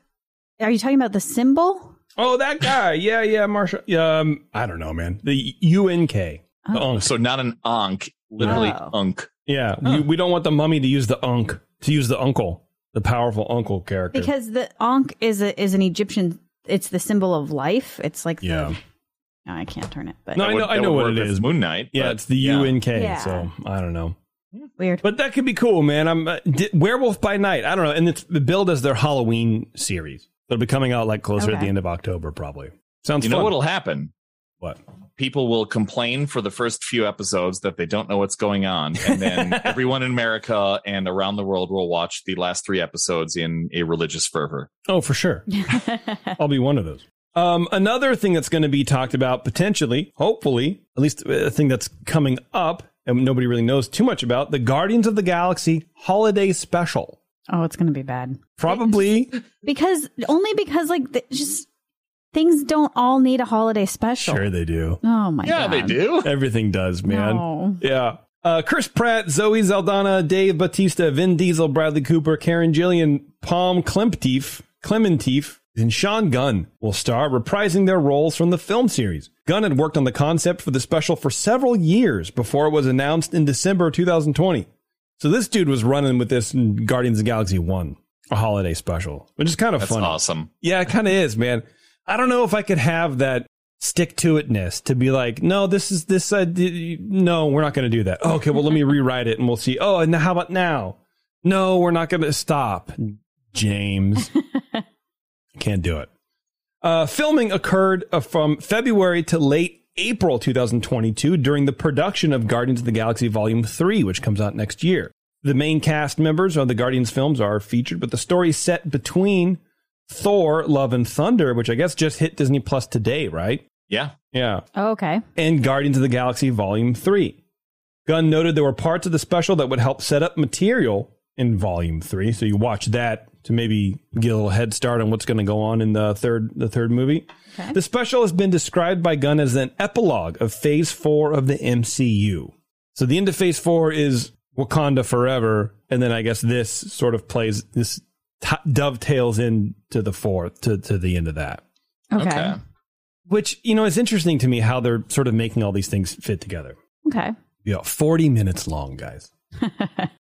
are you talking about the symbol? Oh, that guy. Yeah, yeah, Marshall. Um, I don't know, man. The U N K. Oh. The Ankh. So not an Ankh, literally oh. Ankh. Yeah, oh. we, we don't want the mummy to use the Ankh, to use the uncle. The powerful uncle character. Because the Ankh is a, is an Egyptian. It's the symbol of life. It's like, yeah. The, no, I can't turn it. But no, I know, I know what it is. Moon Knight. Yeah, it's the yeah. U N K. Yeah. So I don't know. Weird. But that could be cool, man. I'm uh, di- Werewolf by Night. I don't know. And it's billed as their Halloween series. It'll be coming out like closer okay. at the end of October, probably. Sounds. You fun. Know what'll happen? What? People will complain for the first few episodes that they don't know what's going on. And then everyone in America and around the world will watch the last three episodes in a religious fervor. Oh, for sure. I'll be one of those. Um, another thing that's going to be talked about potentially, hopefully, at least a thing that's coming up and nobody really knows too much about, the Guardians of the Galaxy Holiday Special. Oh, it's going to be bad. Probably. Because only because like the, just. Things don't all need a holiday special. Sure they do. Oh, my yeah, God. Yeah, they do. Everything does, man. No. Yeah. Uh, Chris Pratt, Zoe Saldana, Dave Bautista, Vin Diesel, Bradley Cooper, Karen Gillian, Palm Clementief, Clementief, and Sean Gunn will star, reprising their roles from the film series. Gunn had worked on the concept for the special for several years before it was announced in December twenty twenty. So this dude was running with this in Guardians of the Galaxy one, a holiday special, which is kind of fun. That's awesome. Yeah, it kind of is, man. I don't know if I could have that stick-to-itness to be like, no, this is this. Uh, no, we're not going to do that. Oh, okay, well, let me rewrite it and we'll see. Oh, and how about now? No, we're not going to stop, James. Can't do it. Uh, filming occurred uh, from February to late April twenty twenty-two during the production of Guardians of the Galaxy Volume three, which comes out next year. The main cast members of the Guardians films are featured, but the story set between Thor, Love and Thunder, which I guess just hit Disney Plus today, right? Yeah. Yeah. Oh, okay. And Guardians of the Galaxy Volume three. Gunn noted there were parts of the special that would help set up material in Volume three. So you watch that to maybe get a little head start on what's going to go on in the third the third movie. Okay. The special has been described by Gunn as an epilogue of Phase four of the M C U. So the end of Phase four is Wakanda Forever. And then I guess this sort of plays this... T- dovetails into the fourth to, to the end of that. Okay. okay. Which, you know, is interesting to me how they're sort of making all these things fit together. Okay. Yeah. You know, forty minutes long, guys.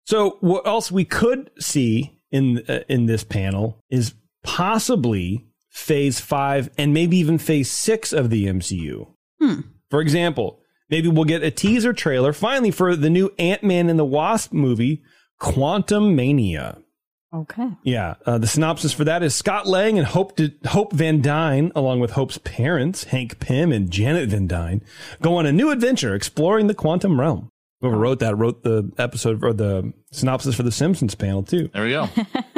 So what else we could see in uh, in this panel is possibly phase five and maybe even phase six of the M C U. Hmm. For example, maybe we'll get a teaser trailer finally for the new Ant-Man and the Wasp movie, Quantumania. Okay. Yeah. Uh, the synopsis for that is Scott Lang and Hope De- Hope Van Dyne, along with Hope's parents, Hank Pym and Janet Van Dyne, go on a new adventure exploring the quantum realm. Whoever wrote that wrote the episode or the synopsis for the Simpsons panel, too. There we go.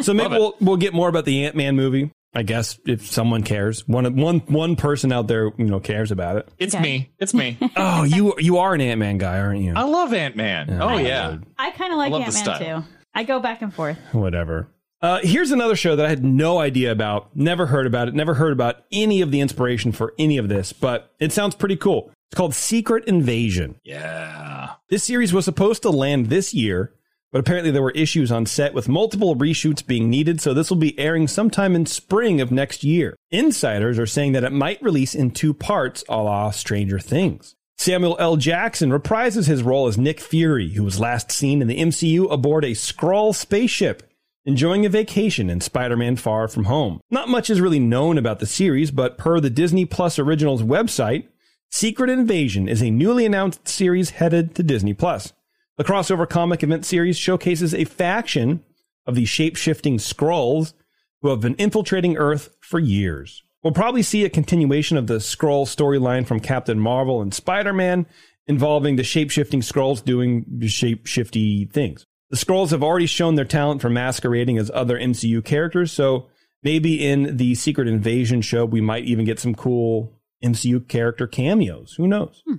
So maybe we'll, we'll get more about the Ant-Man movie, I guess, if someone cares. One one one person out there, you know, cares about it. It's okay. me. It's me. Oh, you you are an Ant-Man guy, aren't you? I love Ant-Man. Oh, I, yeah. I kind of like Ant-Man, too. I go back and forth. Whatever. Uh, here's another show that I had no idea about. Never heard about it. Never heard about any of the inspiration for any of this, but it sounds pretty cool. It's called Secret Invasion. Yeah. This series was supposed to land this year, but apparently there were issues on set with multiple reshoots being needed. So this will be airing sometime in spring of next year. Insiders are saying that it might release in two parts, a la Stranger Things. Samuel L. Jackson reprises his role as Nick Fury, who was last seen in the M C U aboard a Skrull spaceship, enjoying a vacation in Spider-Man Far From Home. Not much is really known about the series, but per the Disney Plus Originals website, Secret Invasion is a newly announced series headed to Disney Plus. The crossover comic event series showcases a faction of the shape-shifting Skrulls who have been infiltrating Earth for years. We'll probably see a continuation of the Skrull storyline from Captain Marvel and Spider-Man involving the shape-shifting Skrulls doing shape-shifty things. The Skrulls have already shown their talent for masquerading as other M C U characters, so maybe in the Secret Invasion show, we might even get some cool M C U character cameos. Who knows? Hmm.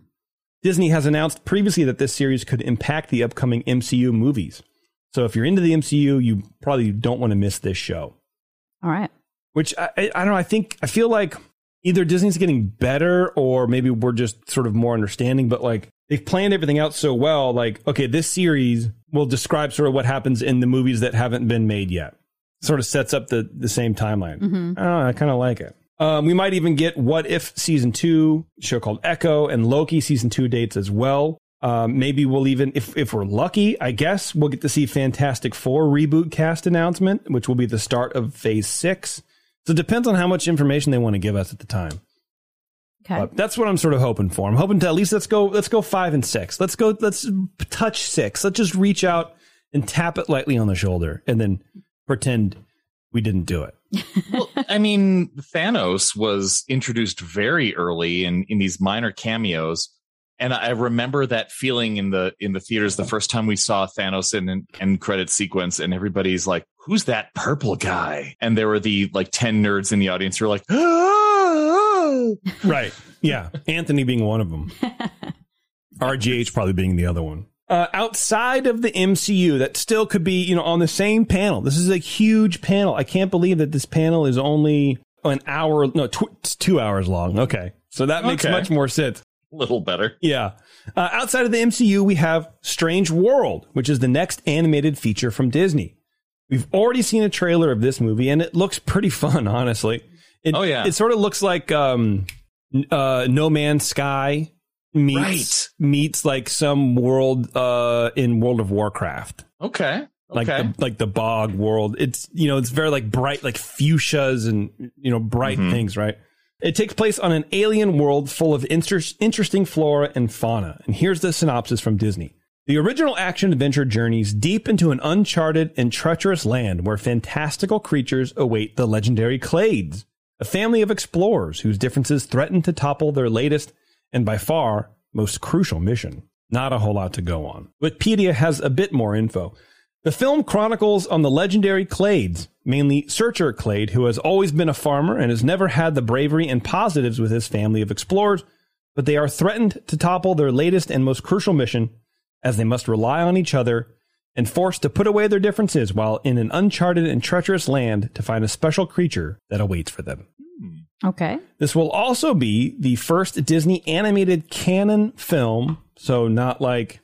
Disney has announced previously that this series could impact the upcoming M C U movies. So if you're into the M C U, you probably don't want to miss this show. All right. Which, I, I don't know, I think, I feel like either Disney's getting better or maybe we're just sort of more understanding, but like they've planned everything out so well, like, okay, this series will describe sort of what happens in the movies that haven't been made yet. Sort of sets up the, the same timeline. Mm-hmm. I don't know, I kind of like it. Um, we might even get What If Season two, a show called Echo, and Loki Season two dates as well. Um, maybe we'll even, if if we're lucky, I guess, we'll get to see Fantastic Four reboot cast announcement, which will be the start of Phase six. So it depends on how much information they want to give us at the time. Okay. But that's what I'm sort of hoping for. I'm hoping to at least let's go let's go five and six. Let's go let's touch six. Let's just reach out and tap it lightly on the shoulder and then pretend we didn't do it. Well, I mean, Thanos was introduced very early in, in these minor cameos. And I remember that feeling in the in the theaters the first time we saw Thanos in an end credit sequence, and everybody's like, "Who's that purple guy?" And there were the like ten nerds in the audience who were like, "Ah!" Right? Yeah, Anthony being one of them, R G H probably being the other one. Uh, outside of the M C U, that still could be, you know, on the same panel. This is a huge panel. I can't believe that this panel is only an hour, no, tw- it's two hours long. Okay, so that makes okay. much more sense. A little better. Yeah. Uh, outside of the M C U, we have Strange World, which is the next animated feature from Disney. We've already seen a trailer of this movie, and it looks pretty fun, honestly. It, oh, yeah. It sort of looks like um, uh, No Man's Sky meets, right. meets like some world uh, in World of Warcraft. Okay. Like, okay. The, like the bog world. It's, you know, it's very like bright, like fuchsias and, you know, bright mm-hmm. things, right? It takes place on an alien world full of inter- interesting flora and fauna. And here's the synopsis from Disney. The original action-adventure journeys deep into an uncharted and treacherous land where fantastical creatures await the legendary Clades, a family of explorers whose differences threaten to topple their latest and by far most crucial mission. Not a whole lot to go on. Wikipedia has a bit more info. The film chronicles on the legendary Clades, mainly Searcher Clade, who has always been a farmer and has never had the bravery and positives with his family of explorers, but they are threatened to topple their latest and most crucial mission as they must rely on each other and forced to put away their differences while in an uncharted and treacherous land to find a special creature that awaits for them. Okay. This will also be the first Disney animated canon film, so not like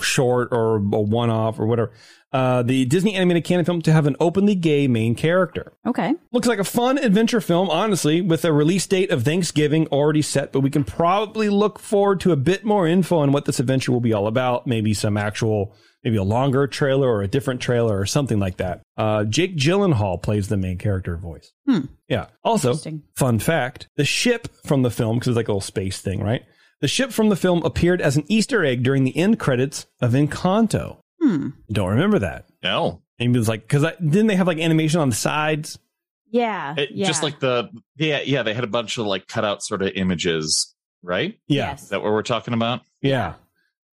short or a one-off or whatever, uh, the Disney animated canon film to have an openly gay main character. Okay. Looks like a fun adventure film, honestly, with a release date of Thanksgiving already set, but we can probably look forward to a bit more info on what this adventure will be all about. Maybe some actual, maybe a longer trailer or a different trailer or something like that. Uh, Jake Gyllenhaal plays the main character voice. Hmm. Yeah. Also, fun fact, the ship from the film, because it's like a little space thing, right? The ship from the film appeared as an Easter egg during the end credits of Encanto. Hmm. Don't remember that. No. And it was like, because didn't they have like animation on the sides? Yeah, it, yeah. Just like the, yeah, yeah. They had a bunch of like cutout sort of images, right? Yeah. Yes. Is that what we're talking about? Yeah.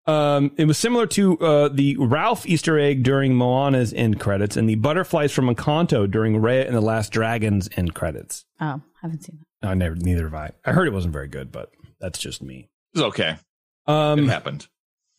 Um, it was similar to uh, the Ralph Easter egg during Moana's end credits and the butterflies from Encanto during Raya and the Last Dragon's end credits. Oh, haven't seen that. No, I never, neither have I. I heard it wasn't very good, but that's just me. It's okay. Um, it happened.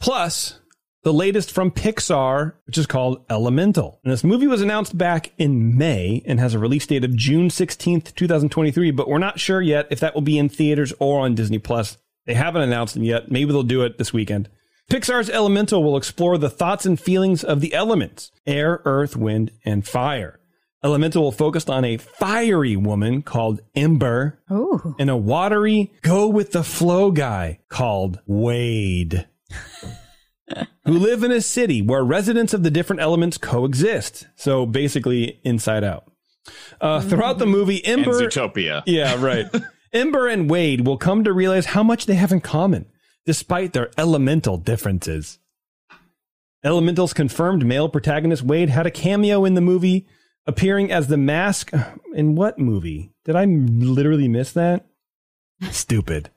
Plus, the latest from Pixar, which is called Elemental. And this movie was announced back in May and has a release date of June sixteenth, twenty twenty-three. But we're not sure yet if that will be in theaters or on Disney Plus. They haven't announced it yet. Maybe they'll do it this weekend. Pixar's Elemental will explore the thoughts and feelings of the elements, air, earth, wind, and fire. Elemental will focus on a fiery woman called Ember. Ooh. And a watery go-with-the-flow guy called Wade, who live in a city where residents of the different elements coexist. So basically, Inside Out. Uh, throughout the movie, Ember... And Zootopia. Yeah, right. Ember and Wade will come to realize how much they have in common, despite their elemental differences. Elemental's confirmed male protagonist Wade had a cameo in the movie, appearing as the mask in what movie? Did I literally miss that? Stupid.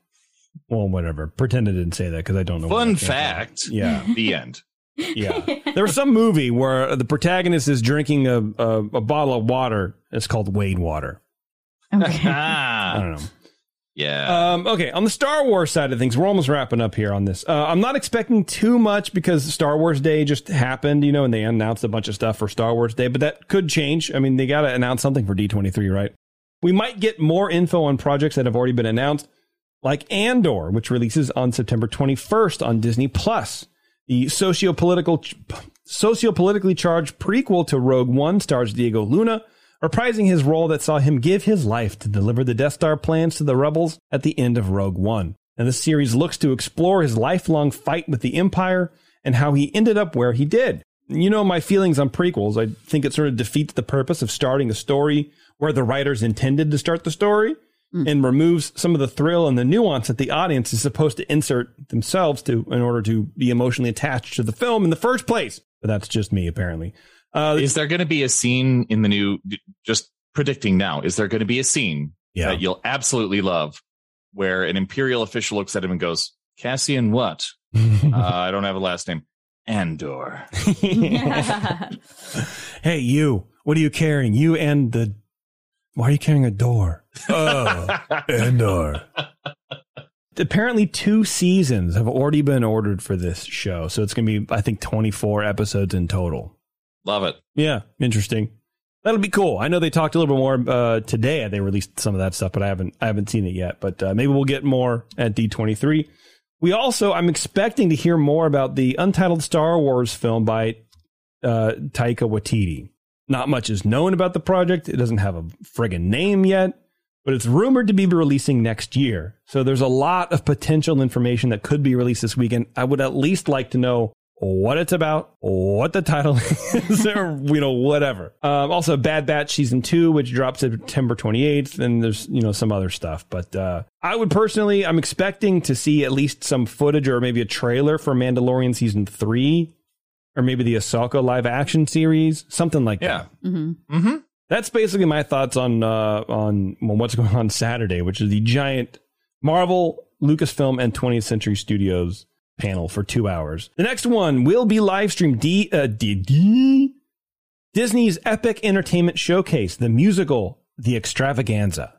Well, whatever. Pretend I didn't say that because I don't know. Fun fact. From. Yeah. The end. Yeah. There was some movie where the protagonist is drinking a, a, a bottle of water. It's called Wade Water. Okay. I don't know. Yeah. Um, okay. On the Star Wars side of things, we're almost wrapping up here on this. Uh, I'm not expecting too much because Star Wars Day just happened, you know, and they announced a bunch of stuff for Star Wars Day, but that could change. I mean, they got to announce something for D twenty-three, right? We might get more info on projects that have already been announced, like Andor, which releases on September twenty-first on Disney Plus. The socio-political, socio-politically charged prequel to Rogue One stars Diego Luna, reprising his role that saw him give his life to deliver the Death Star plans to the rebels at the end of Rogue One. And the series looks to explore his lifelong fight with the Empire and how he ended up where he did. You know my feelings on prequels. I think it sort of defeats the purpose of starting a story where the writers intended to start the story mm. and removes some of the thrill and the nuance that the audience is supposed to insert themselves to in order to be emotionally attached to the film in the first place. But that's just me, apparently. Uh, is there going to be a scene in the new, just predicting now, is there going to be a scene yeah. that you'll absolutely love where an Imperial official looks at him and goes, Cassian what? uh, I don't have a last name. Andor. Hey, you, what are you carrying? You and the, why are you carrying a door? Oh, Andor. Apparently two seasons have already been ordered for this show. So it's going to be, I think, twenty-four episodes in total. Love it. Yeah. Interesting. That'll be cool. I know they talked a little bit more uh, today. They released some of that stuff, but I haven't I haven't seen it yet. But uh, maybe we'll get more at D twenty-three. We also, I'm expecting to hear more about the untitled Star Wars film by uh, Taika Waititi. Not much is known about the project. It doesn't have a friggin' name yet, but it's rumored to be releasing next year. So there's a lot of potential information that could be released this weekend. I would at least like to know what it's about, what the title is, or, you know, whatever. Um, also, Bad Batch Season two, which drops September twenty-eighth, and there's, you know, some other stuff. But uh, I would personally, I'm expecting to see at least some footage or maybe a trailer for Mandalorian Season three, or maybe the Ahsoka live-action series, something like yeah. that. Mm-hmm. Mm-hmm. That's basically my thoughts on, uh, on well, what's going on Saturday, which is the giant Marvel, Lucasfilm, and twentieth Century Studios panel for two hours. The next one will be live streamed D, uh, D, D, Disney's Epic Entertainment Showcase, the musical, The Extravaganza.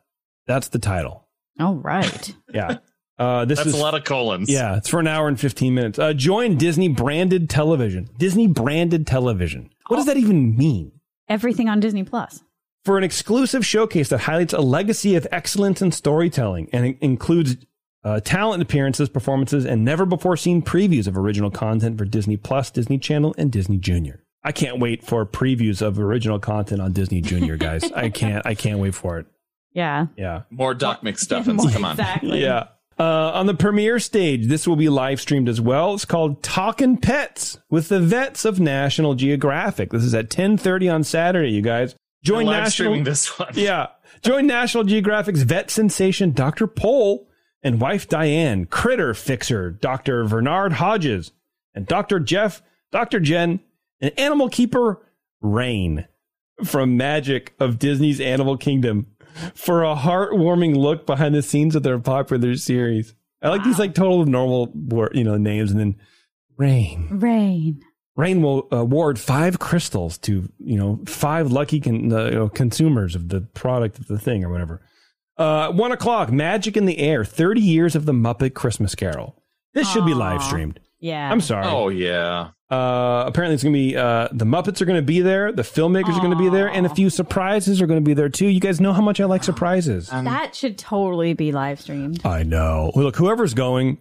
That's the title. All right. Yeah. Uh, this That's is, a lot of colons. Yeah. It's for an hour and fifteen minutes. Uh, join Disney branded television. Disney branded television. What oh. does that even mean? Everything on Disney Plus. For an exclusive showcase that highlights a legacy of excellence in storytelling and includes Uh, talent appearances, performances, and never-before-seen previews of original content for Disney Plus, Disney Channel, and Disney Junior. I can't wait for previews of original content on Disney Junior, guys. I can't. I can't wait for it. Yeah. Yeah. More Doc McStuffins. Come on. Exactly. Yeah. Uh, on the premiere stage, this will be live streamed as well. It's called Talkin' Pets with the Vets of National Geographic. This is at ten thirty on Saturday, you guys. Join live National, streaming this one. Yeah. Join National Geographic's vet sensation Doctor Pole and wife Diane, critter fixer Doctor Bernard Hodges, and Doctor Jeff, Doctor Jen, and animal keeper Rain from Magic of Disney's Animal Kingdom for a heartwarming look behind the scenes of their popular series. I like wow. these like total normal you know names, and then Rain. Rain. Rain will award five crystals to you know five lucky con- uh, you know, consumers of the product of the thing or whatever. Uh, one o'clock, Magic in the Air, thirty years of the Muppet Christmas Carol. This Aww. should be live streamed. Yeah. I'm sorry. Oh, yeah. Uh, apparently, it's going to be uh, the Muppets are going to be there. The filmmakers Aww. are going to be there. And a few surprises are going to be there, too. You guys know how much I like surprises. Um, that should totally be live streamed. I know. Well, look, whoever's going,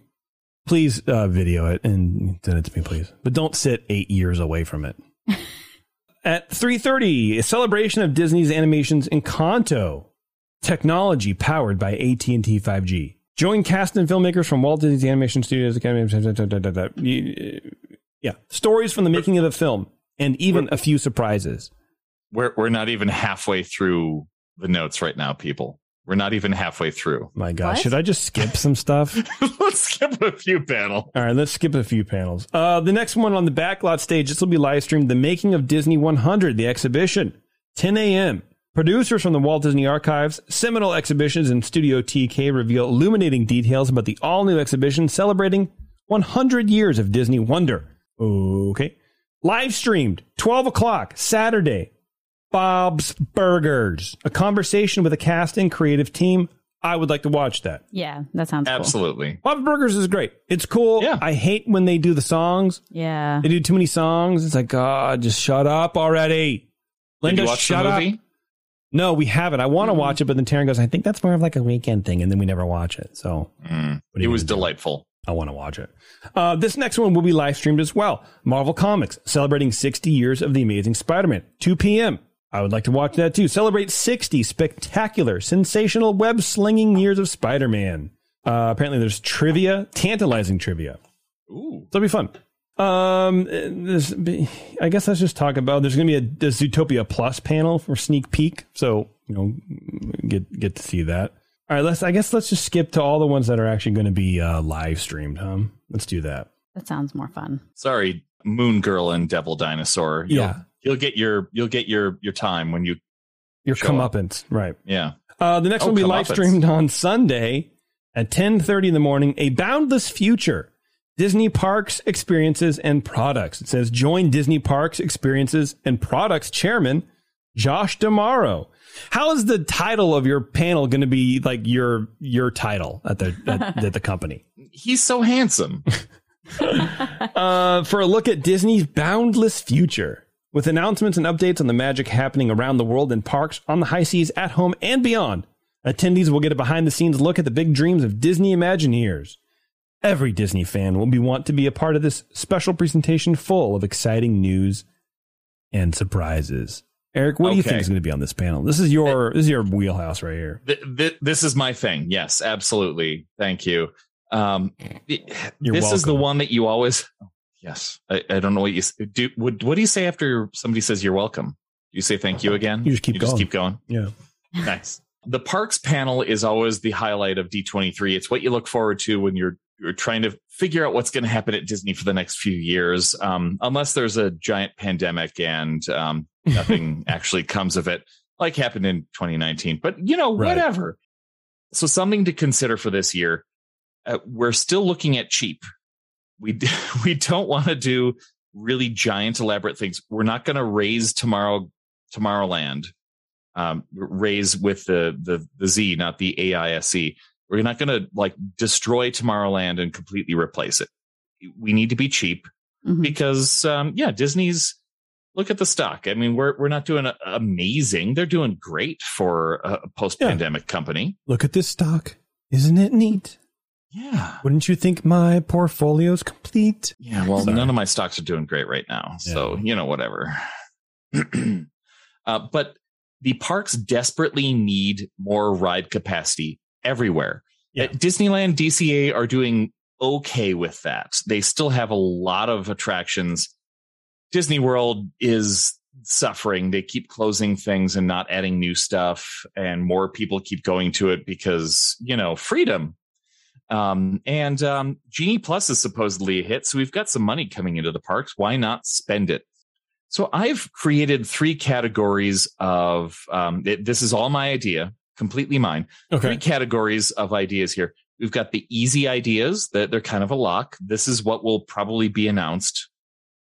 please uh, video it and send it to me, please. But don't sit eight years away from it. At three thirty, a celebration of Disney's animations Encanto. Technology powered by A T and T five G. Join cast and filmmakers from Walt Disney Animation Studios Academy. Yeah. Stories from the making of the film and even a few surprises. We're we're not even halfway through the notes right now, people. We're not even halfway through. My gosh, what? Should I just skip some stuff? Let's skip a few panels. All right, let's skip a few panels. Uh, the next one on the backlot stage, this will be live streamed. The Making of Disney one hundred, the exhibition, ten a.m. Producers from the Walt Disney Archives, seminal exhibitions, and Studio T K reveal illuminating details about the all-new exhibition celebrating one hundred years of Disney wonder. Okay. Live streamed, twelve o'clock, Saturday. Bob's Burgers, a conversation with a cast and creative team. I would like to watch that. Yeah, that sounds Absolutely. cool. Absolutely. Bob's Burgers is great. It's cool. Yeah. I hate when they do the songs. Yeah. They do too many songs. It's like, God, oh, just shut up already. Linda, Did you watch shut the movie? up. No, we haven't. I want to mm-hmm. watch it, but then Taryn goes, I think that's more of like a weekend thing, and then we never watch it. So mm. It was delightful. I want to watch it. Uh, this next one will be live streamed as well. Marvel Comics, celebrating sixty years of The Amazing Spider-Man, two p.m. I would like to watch that, too. Celebrate sixty spectacular, sensational, web-slinging years of Spider-Man. Uh, apparently, there's trivia, tantalizing trivia. Ooh, that'll be fun. Um, this, I guess let's just talk about, there's going to be a, a Zootopia Plus panel for sneak peek. So, you know, get, get to see that. All right. Let's, I guess let's just skip to all the ones that are actually going to be uh, live streamed. Um, let's do that. That sounds more fun. Sorry, Moon Girl and Devil Dinosaur. You'll, yeah. You'll get your, you'll get your, your time when you, your comeuppance. Right. Yeah. Uh, the next oh, one will be live streamed on Sunday at ten thirty in the morning. A Boundless Future. Disney Parks, Experiences, and Products. It says, join Disney Parks, Experiences, and Products Chairman Josh DeMauro. How is the title of your panel going to be like your your title at the at, at the company? He's so handsome. uh, for a look at Disney's boundless future, with announcements and updates on the magic happening around the world in parks, on the high seas, at home, and beyond. Attendees will get a behind-the-scenes look at the big dreams of Disney Imagineers. Every Disney fan will be want to be a part of this special presentation full of exciting news and surprises. Eric, what okay. do you think is going to be on this panel? This is your this is your wheelhouse right here. Th- th- this is my thing. Yes, absolutely. Thank you. Um, You're this welcome. Is the one that you always. Yes, I, I don't know what you do. What, what do you say after somebody says you're welcome? You say thank you again. You just keep you going. Just keep going. Yeah. Nice. The parks panel is always the highlight of D twenty-three. It's what you look forward to when you're you're trying to figure out what's going to happen at Disney for the next few years, um, unless there's a giant pandemic and um, nothing actually comes of it, like happened in twenty nineteen. But, you know, right. whatever. So something to consider for this year. Uh, we're still looking at cheap. We, we don't want to do really giant, elaborate things. We're not going to raise tomorrow, Tomorrowland. Um, raise with the, the, the Z, not the A I S E. We're not going to like destroy Tomorrowland and completely replace it. We need to be cheap mm-hmm. because, um, yeah, Disney's look at the stock. I mean, we're we're not doing amazing. They're doing great for a post pandemic yeah. company. Look at this stock. Isn't it neat? Yeah. Wouldn't you think my portfolio's complete? Yeah, well, Sorry. none of my stocks are doing great right now. Yeah. So, you know, whatever. uh, but the parks desperately need more ride capacity everywhere. Yeah. At Disneyland, D C A are doing okay with that. They still have a lot of attractions. Disney World is suffering. They keep closing things and not adding new stuff, and more people keep going to it because, you know, freedom. Um, and um, Genie Plus is supposedly a hit, so we've got some money coming into the parks. Why not spend it? So I've created three categories of um, it, this is all my idea, completely mine. Okay. Three categories of ideas here. We've got the easy ideas that they're kind of a lock. This is what will probably be announced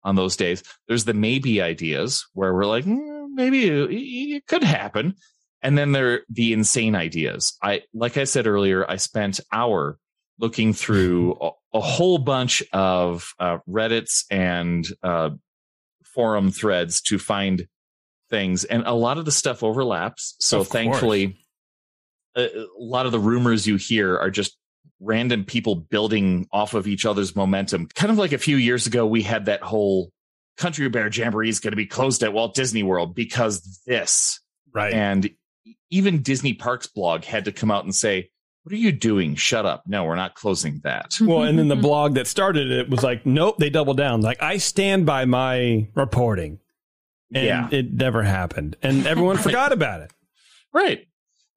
on those days. There's the maybe ideas where we're like, mm, maybe it, it could happen. And then there are the insane ideas. I, like I said earlier, I spent an hour looking through a, a whole bunch of uh, Reddits and uh, forum threads to find things. And a lot of the stuff overlaps. So thankfully, a, a lot of the rumors you hear are just random people building off of each other's momentum. Kind of like a few years ago, we had that whole Country Bear Jamboree is going to be closed at Walt Disney World because this. Right. And even Disney Parks blog had to come out and say, what are you doing? Shut up. No, we're not closing that. Well, and then the blog that started it was like, nope, they doubled down. Like, I stand by my reporting. And yeah. It never happened. And everyone right. forgot about it. Right.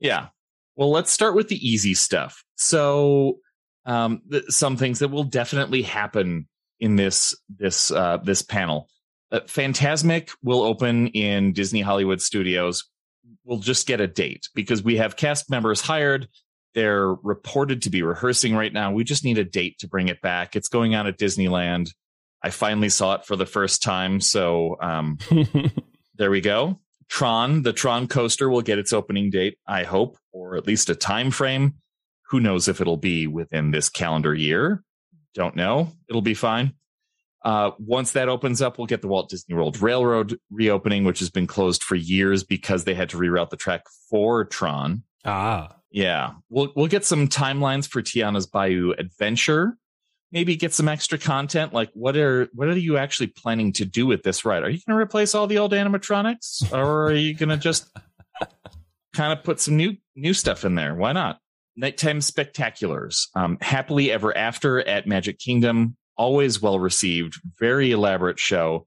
Yeah. Well, let's start with the easy stuff. So um, th- some things that will definitely happen in this this uh, this panel. Uh, Fantasmic will open in Disney Hollywood Studios. We'll just get a date because we have cast members hired. They're reported to be rehearsing right now. We just need a date to bring it back. It's going on at Disneyland. I finally saw it for the first time. So um, there we go. Tron, the Tron coaster will get its opening date, I hope, or at least a time frame. Who knows if it'll be within this calendar year? Don't know. It'll be fine. Uh, once that opens up, we'll get the Walt Disney World Railroad reopening, which has been closed for years because they had to reroute the track for Tron. Ah, yeah. We'll we'll get some timelines for Tiana's Bayou Adventure. Maybe get some extra content. Like, what are what are you actually planning to do with this ride? Are you going to replace all the old animatronics, or are you going to just kind of put some new new stuff in there? Why not? Nighttime spectaculars. Um, Happily Ever After at Magic Kingdom. Always well received, very elaborate show.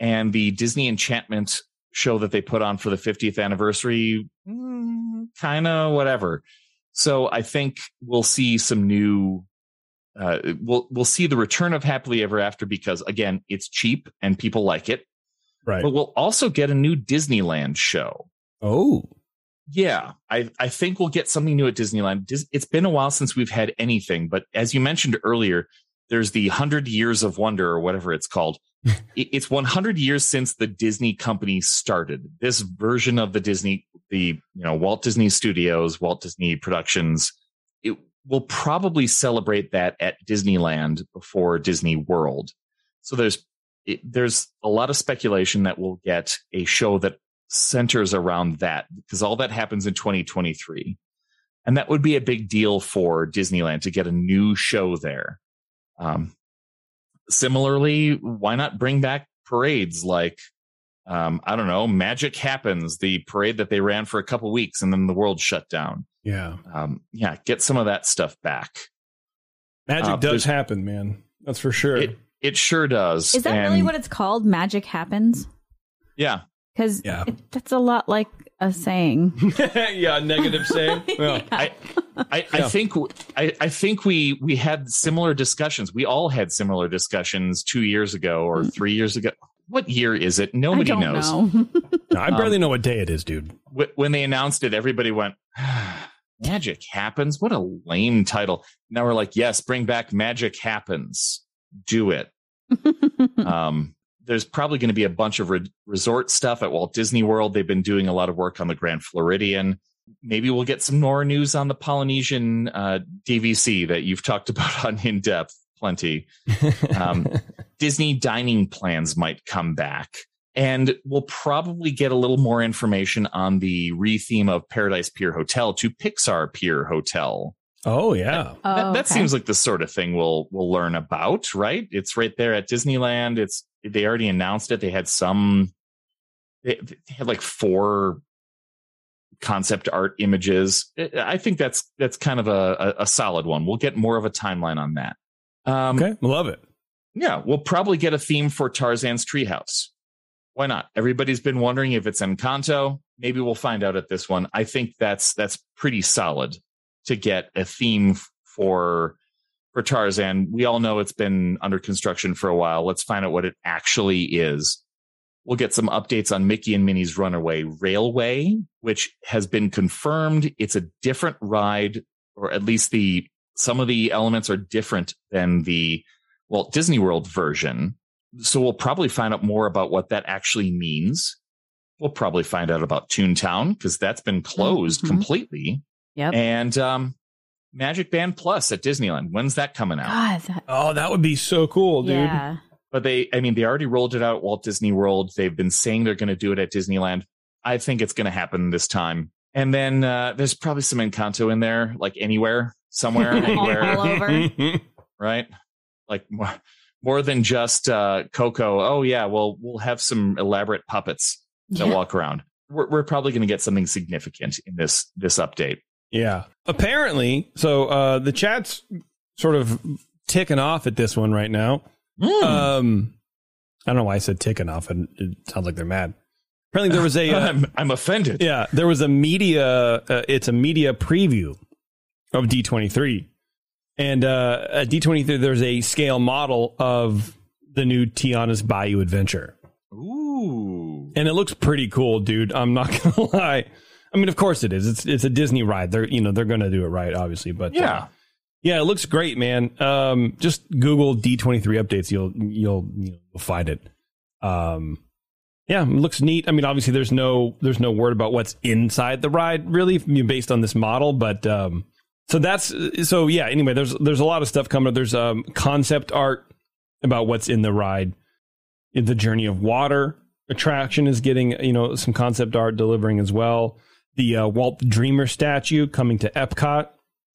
And the Disney Enchantment show that they put on for the fiftieth anniversary, mm, kind of whatever. So I think we'll see some new, uh, we'll we'll see the return of Happily Ever After because, again, it's cheap and people like it. Right. But we'll also get a new Disneyland show. Oh. Yeah, I, I think we'll get something new at Disneyland. It's been a while since we've had anything, but as you mentioned earlier, there's the one hundred Years of Wonder or whatever it's called. It's one hundred years since the Disney company started. This version of the Disney, the you know Walt Disney Studios, Walt Disney Productions, it will probably celebrate that at Disneyland before Disney World. So there's it, there's a lot of speculation that we'll get a show that centers around that because all that happens in twenty twenty-three. And that would be a big deal for Disneyland to get a new show there. Um, similarly, why not bring back parades like, um, I don't know, Magic Happens, the parade that they ran for a couple weeks and then the world shut down. Yeah. Um, yeah. Get some of that stuff back. Magic uh, does happen, man. That's for sure. It, it sure does. Is that and, really what it's called? Magic Happens. Yeah. Because yeah. that's a lot like a saying. yeah, a negative saying. Yeah. I, I, I yeah. think I, I think we we had similar discussions. We all had similar discussions two years ago or three years ago. What year is it? Nobody I don't knows. Know. no, I barely um, know what day it is, dude. W- when they announced it, everybody went, Magic Happens? What a lame title. Now we're like, yes, bring back Magic Happens. Do it. um There's probably going to be a bunch of re- resort stuff at Walt Disney World. They've been doing a lot of work on the Grand Floridian. Maybe we'll get some more news on the Polynesian uh, D V C that you've talked about on In Depth plenty. Um, Disney dining plans might come back. And we'll probably get a little more information on the retheme of Paradise Pier Hotel to Pixar Pier Hotel. Oh, yeah. That, oh, that, that okay. seems like the sort of thing we'll we'll learn about, right? It's right there at Disneyland. It's they already announced it. They had some they, they had like four concept art images. I think that's that's kind of a, a, a solid one. We'll get more of a timeline on that. Um, okay, love it. Yeah, we'll probably get a theme for Tarzan's treehouse. Why not? Everybody's been wondering if it's Encanto. Maybe we'll find out at this one. I think that's that's pretty solid to get a theme for for Tarzan. We all know it's been under construction for a while. Let's find out what it actually is. We'll get some updates on Mickey and Minnie's Runaway Railway, which has been confirmed. It's a different ride, or at least the some of the elements are different than the Walt Disney World version. So we'll probably find out more about what that actually means. We'll probably find out about Toontown because that's been closed mm-hmm. completely. Yep. And um, Magic Band Plus at Disneyland. When's that coming out? God, that... Oh, that would be so cool, dude. Yeah. But they, I mean, they already rolled it out at Walt Disney World. They've been saying they're going to do it at Disneyland. I think it's going to happen this time. And then uh, there's probably some Encanto in there, like anywhere, somewhere, anywhere. all, all over. Right? Like more, more than just uh, Coco. Oh, yeah. Well, we'll have some elaborate puppets that yeah. walk around. We're, we're probably going to get something significant in this this update. Yeah. Apparently. So uh, the chat's sort of ticking off at this one right now. Mm. Um, I don't know why I said ticking off. And it sounds like they're mad. Apparently there was a uh, I'm, I'm offended. Yeah. There was a media. Uh, it's a media preview of D twenty-three. And uh, at D twenty-three, there's a scale model of the new Tiana's Bayou Adventure. Ooh. And it looks pretty cool, dude. I'm not going to lie. I mean, of course it is. It's it's a Disney ride. They're, you know, they're going to do it right, obviously. But yeah, uh, yeah, it looks great, man. Um, just Google D twenty-three updates. You'll you'll you'll find it. Um, yeah, it looks neat. I mean, obviously, there's no there's no word about what's inside the ride, really, based on this model. But um, so that's so. Yeah. Anyway, there's there's a lot of stuff coming up. There's um, concept art about what's in the ride. The Journey of Water attraction is getting, you know, some concept art delivering as well. The uh, Walt Dreamer statue coming to Epcot.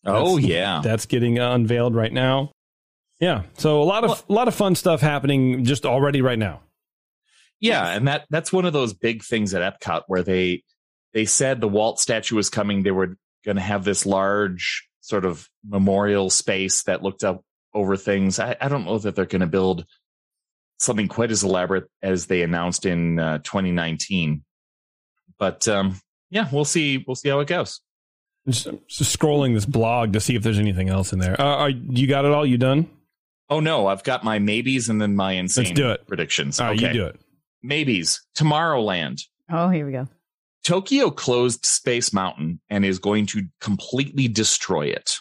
Oh, that's, yeah. That's getting uh, unveiled right now. Yeah. So a lot of well, a lot of fun stuff happening just already right now. Yeah. And that that's one of those big things at Epcot where they they said the Walt statue was coming. They were going to have this large sort of memorial space that looked up over things. I, I don't know that they're going to build something quite as elaborate as they announced in uh, twenty nineteen. But um yeah, we'll see. We'll see how it goes. I'm just, I'm just scrolling this blog to see if there's anything else in there. Uh, are, you got it all? You done? Oh, no. I've got my maybes and then my insane Let's do it. predictions. All right, okay. You do it. Maybes. Tomorrowland. Oh, here we go. Tokyo closed Space Mountain and is going to completely destroy it.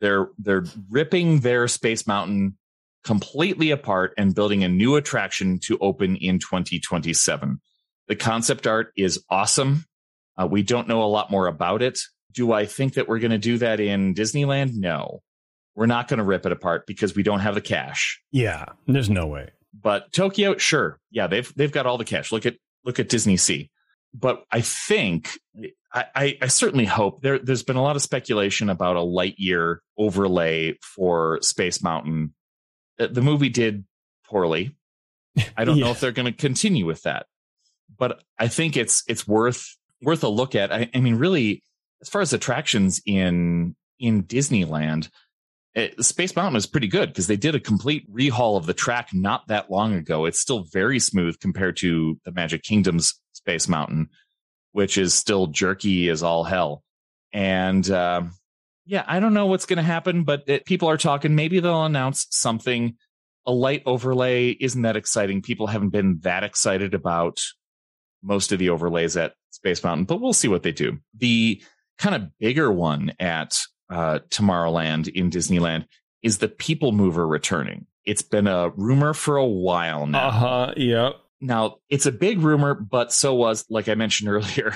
They're they're ripping their Space Mountain completely apart and building a new attraction to open in twenty twenty-seven. The concept art is awesome. Uh, we don't know a lot more about it. Do I think that we're going to do that in Disneyland? No, we're not going to rip it apart because we don't have the cash. Yeah, there's no way. But Tokyo, sure. Yeah, they've they've got all the cash. Look at look at Disney Sea. But I think I, I, I certainly hope there. There's been a lot of speculation about a Lightyear overlay for Space Mountain. The movie did poorly. I don't yeah. know if they're going to continue with that, but I think it's it's worth. worth a look at. I, I mean, really, as far as attractions in in Disneyland, it, Space Mountain is pretty good because they did a complete rehaul of the track not that long ago. It's still very smooth compared to the Magic Kingdom's Space Mountain, which is still jerky as all hell. And uh, yeah, I don't know what's going to happen, but it, people are talking. Maybe they'll announce something. A light overlay isn't that exciting. People haven't been that excited about most of the overlays at Space Mountain, but we'll see what they do. The kind of bigger one at uh, Tomorrowland in Disneyland is the People Mover returning. It's been a rumor for a while now. Uh-huh, yeah. Now, it's a big rumor, but so was, like I mentioned earlier,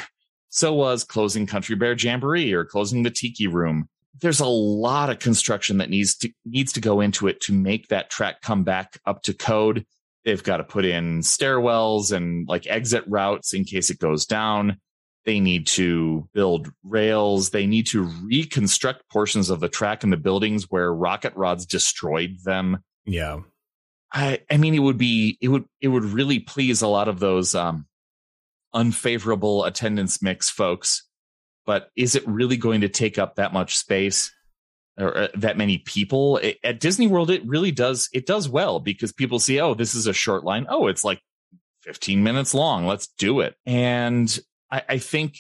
so was closing Country Bear Jamboree or closing the Tiki Room. There's a lot of construction that needs to needs to go into it to make that track come back up to code. They've got to put in stairwells and like exit routes in case it goes down. They need to build rails. They need to reconstruct portions of the track and the buildings where rocket rods destroyed them. Yeah. I, I mean, it would be it would it would really please a lot of those um, unfavorable attendance mix folks. But is it really going to take up that much space or uh, that many people it, at Disney World? It really does. It does well because people see, oh, this is a short line. Oh, it's like fifteen minutes long. Let's do it. And I think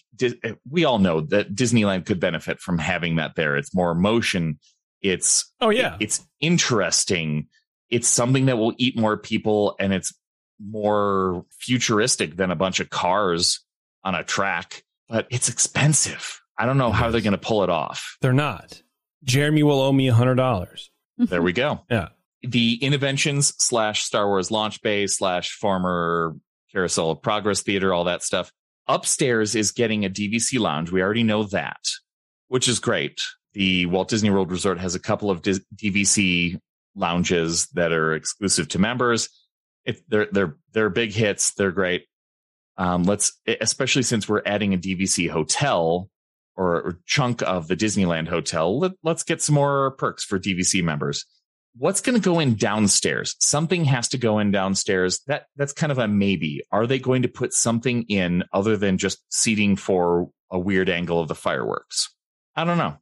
we all know that Disneyland could benefit from having that there. It's more emotion. It's oh yeah, it's interesting. It's something that will eat more people, and it's more futuristic than a bunch of cars on a track. But it's expensive. I don't know how they're going to pull it off. They're not. Jeremy will owe me a hundred dollars. There we go. Yeah. The Innoventions slash Star Wars launch bay slash former Carousel of Progress Theater, all that stuff. Upstairs is getting a D V C lounge. We already know that, which is great. The Walt Disney World Resort has a couple of D V C lounges that are exclusive to members. It, they're they're they're big hits. They're great. Um, let's especially since we're adding a D V C hotel or, or chunk of the Disneyland hotel. Let, let's get some more perks for D V C members. What's going to go in downstairs? Something has to go in downstairs. That that's kind of a maybe. Are they going to put something in other than just seating for a weird angle of the fireworks? I don't know.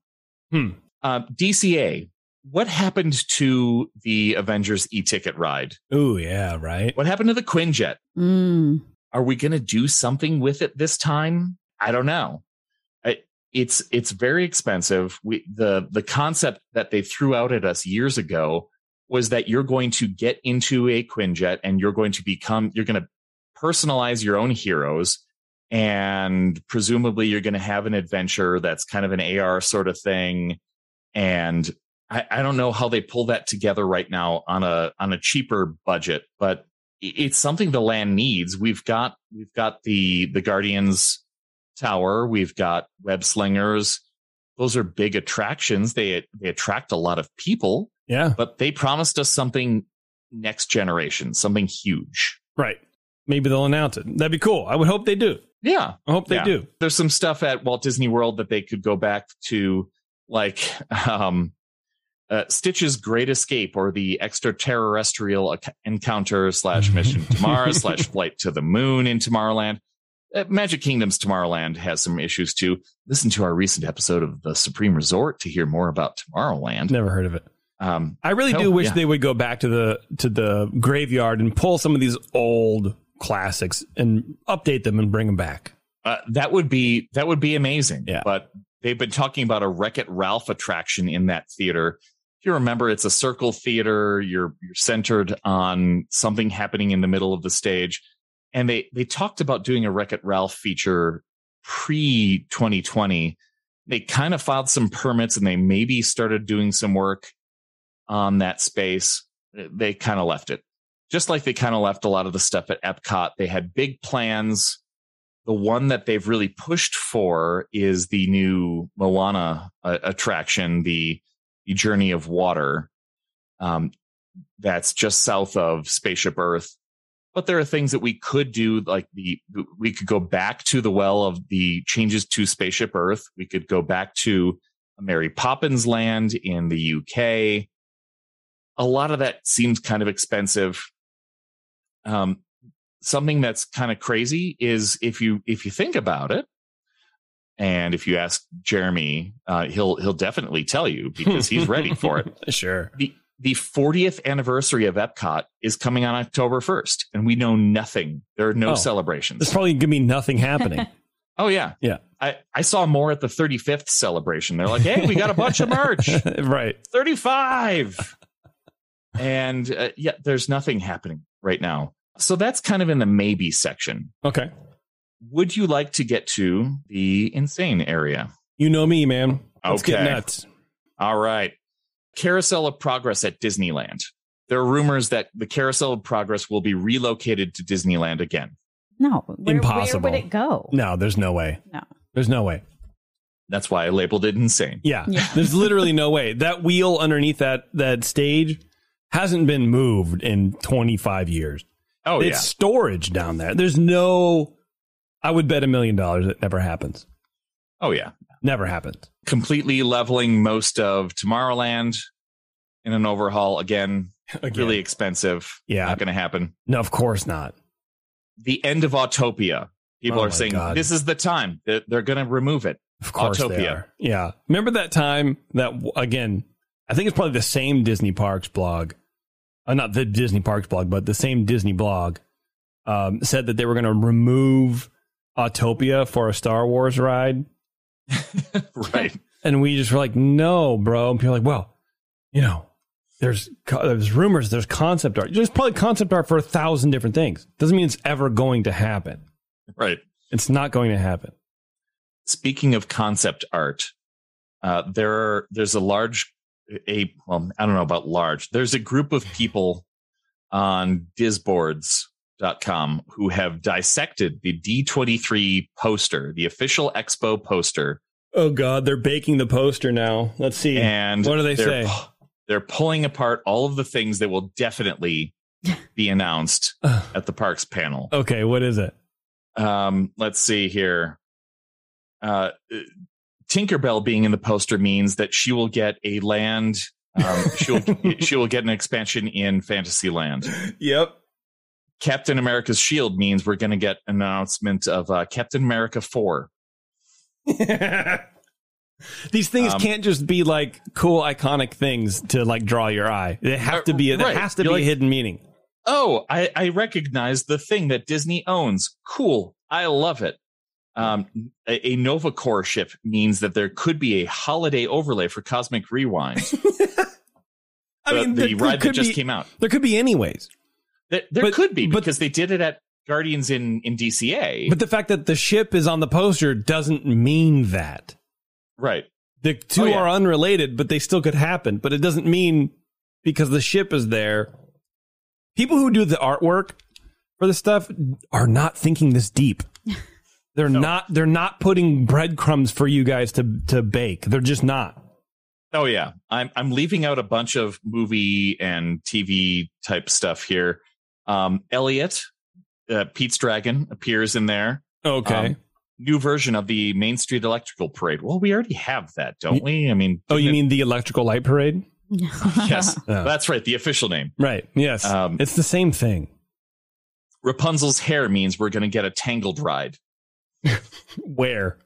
Hmm. Uh, D C A. What happened to the Avengers e-ticket ride? Oh, yeah. Right. What happened to the Quinjet? Mm. Are we going to do something with it this time? I don't know. It's it's very expensive. We, the the concept that they threw out at us years ago was that you're going to get into a Quinjet and you're going to become you're going to personalize your own heroes. And presumably you're going to have an adventure that's kind of an A R sort of thing. And I, I don't know how they pull that together right now on a on a cheaper budget, but it's something the land needs. We've got we've got the the Guardians Tower. We've got web slingers. Those are big attractions. They they attract a lot of people. Yeah. But they promised us something next generation, something huge. Right. Maybe they'll announce it. That'd be cool. I would hope they do. Yeah. I hope they yeah. do. There's some stuff at Walt Disney World that they could go back to, like um, uh, Stitch's Great Escape or the extraterrestrial encounter slash mission to Mars slash flight to the moon in Tomorrowland. Magic Kingdom's Tomorrowland has some issues, too. Listen to our recent episode of The Supreme Resort to hear more about Tomorrowland. Never heard of it. Um, I really hell, do wish yeah. they would go back to the to the graveyard and pull some of these old classics and update them and bring them back. Uh, that would be that would be amazing. Yeah. But they've been talking about a Wreck-It Ralph attraction in that theater. If you remember, it's a circle theater. You're, you're centered on something happening in the middle of the stage. And they, they talked about doing a Wreck-It Ralph feature pre twenty twenty. They kind of filed some permits and they maybe started doing some work on that space. They kind of left it. Just like they kind of left a lot of the stuff at Epcot. They had big plans. The one that they've really pushed for is the new Moana uh, attraction, the, the Journey of Water. Um, that's just south of Spaceship Earth. But there are things that we could do, like the we could go back to the well of the changes to Spaceship Earth. We could go back to Mary Poppins Land in the U K. A lot of that seems kind of expensive. Um, something that's kind of crazy is if you if you think about it, and if you ask Jeremy, uh, he'll he'll definitely tell you because he's ready for it. Sure. The, The fortieth anniversary of Epcot is coming on October first, and we know nothing. There are no oh, celebrations. There's probably going to be nothing happening. Oh, yeah. Yeah. I, I saw more at the thirty-fifth celebration. They're like, hey, we got a bunch of merch. Right. thirty-five. And uh, yeah, there's nothing happening right now. So that's kind of in the maybe section. Okay. Would you like to get to the insane area? You know me, man. Let's okay. get nuts. All right. Carousel of Progress at Disneyland. There are rumors that the Carousel of Progress will be relocated to Disneyland again. No, where, impossible. Where would it go? No, there's no way. No, there's no way. That's why I labeled it insane. Yeah, yeah. There's literally no way. That wheel underneath that that stage hasn't been moved in twenty-five years. Oh, it's yeah. It's storage down there. There's no. I would bet a million dollars it never happens. Oh, yeah. Never happened. Completely leveling most of Tomorrowland in an overhaul. Again, Again. really expensive. Yeah. Not going to happen. No, of course not. The end of Autopia. People oh are saying, God. This is the time. They're, they're going to remove it. Of course Autopia. They are. Yeah. Remember that time that, again, I think it's probably the same Disney Parks blog. Uh, not the Disney Parks blog, but the same Disney blog um, said that they were going to remove Autopia for a Star Wars ride. Right. And we just were like, no, bro. And people are like, well, you know, there's there's rumors, there's concept art. There's probably concept art for a thousand different things. Doesn't mean it's ever going to happen. Right. It's not going to happen. Speaking of concept art, uh, there are, there's a large a well, I don't know about large. There's a group of people on disboards dot com who have dissected the D twenty-three poster, the official expo poster. Oh, God, they're baking the poster now. Let's see. And what do they they're, say? They're pulling apart all of the things that will definitely be announced at the parks panel. OK, what is it? Um, let's see here. Uh, Tinkerbell being in the poster means that she will get a land. Um, she'll she will get an expansion in Fantasyland. Yep. Captain America's shield means we're going to get an announcement of uh, Captain America four. These things um, can't just be like cool, iconic things to like draw your eye. They have to be. Right. There has to You're be like, a hidden meaning. Oh, I, I recognize the thing that Disney owns. Cool. I love it. Um, a, a Nova Corps ship means that there could be a holiday overlay for Cosmic Rewind. I the, mean, the there, ride there that just be, came out. There could be anyways. There, there but, could be, because but, they did it at Guardians in, in D C A. But the fact that the ship is on the poster doesn't mean that. Right. The two oh, yeah. are unrelated, but they still could happen. But it doesn't mean because the ship is there. People who do the artwork for this stuff are not thinking this deep. They're no. not. They're not putting breadcrumbs for you guys to to bake. They're just not. Oh, yeah. I'm I'm leaving out a bunch of movie and T V type stuff here. Um, Elliot, uh, Pete's Dragon appears in there. Okay. Um, new version of the Main Street Electrical Parade. Well, we already have that, don't we? I mean, oh, you it, mean the Electrical Light Parade? Yes, oh. That's right. The official name. Right. Yes. Um, it's the same thing. Rapunzel's hair means we're going to get a Tangled ride. Where?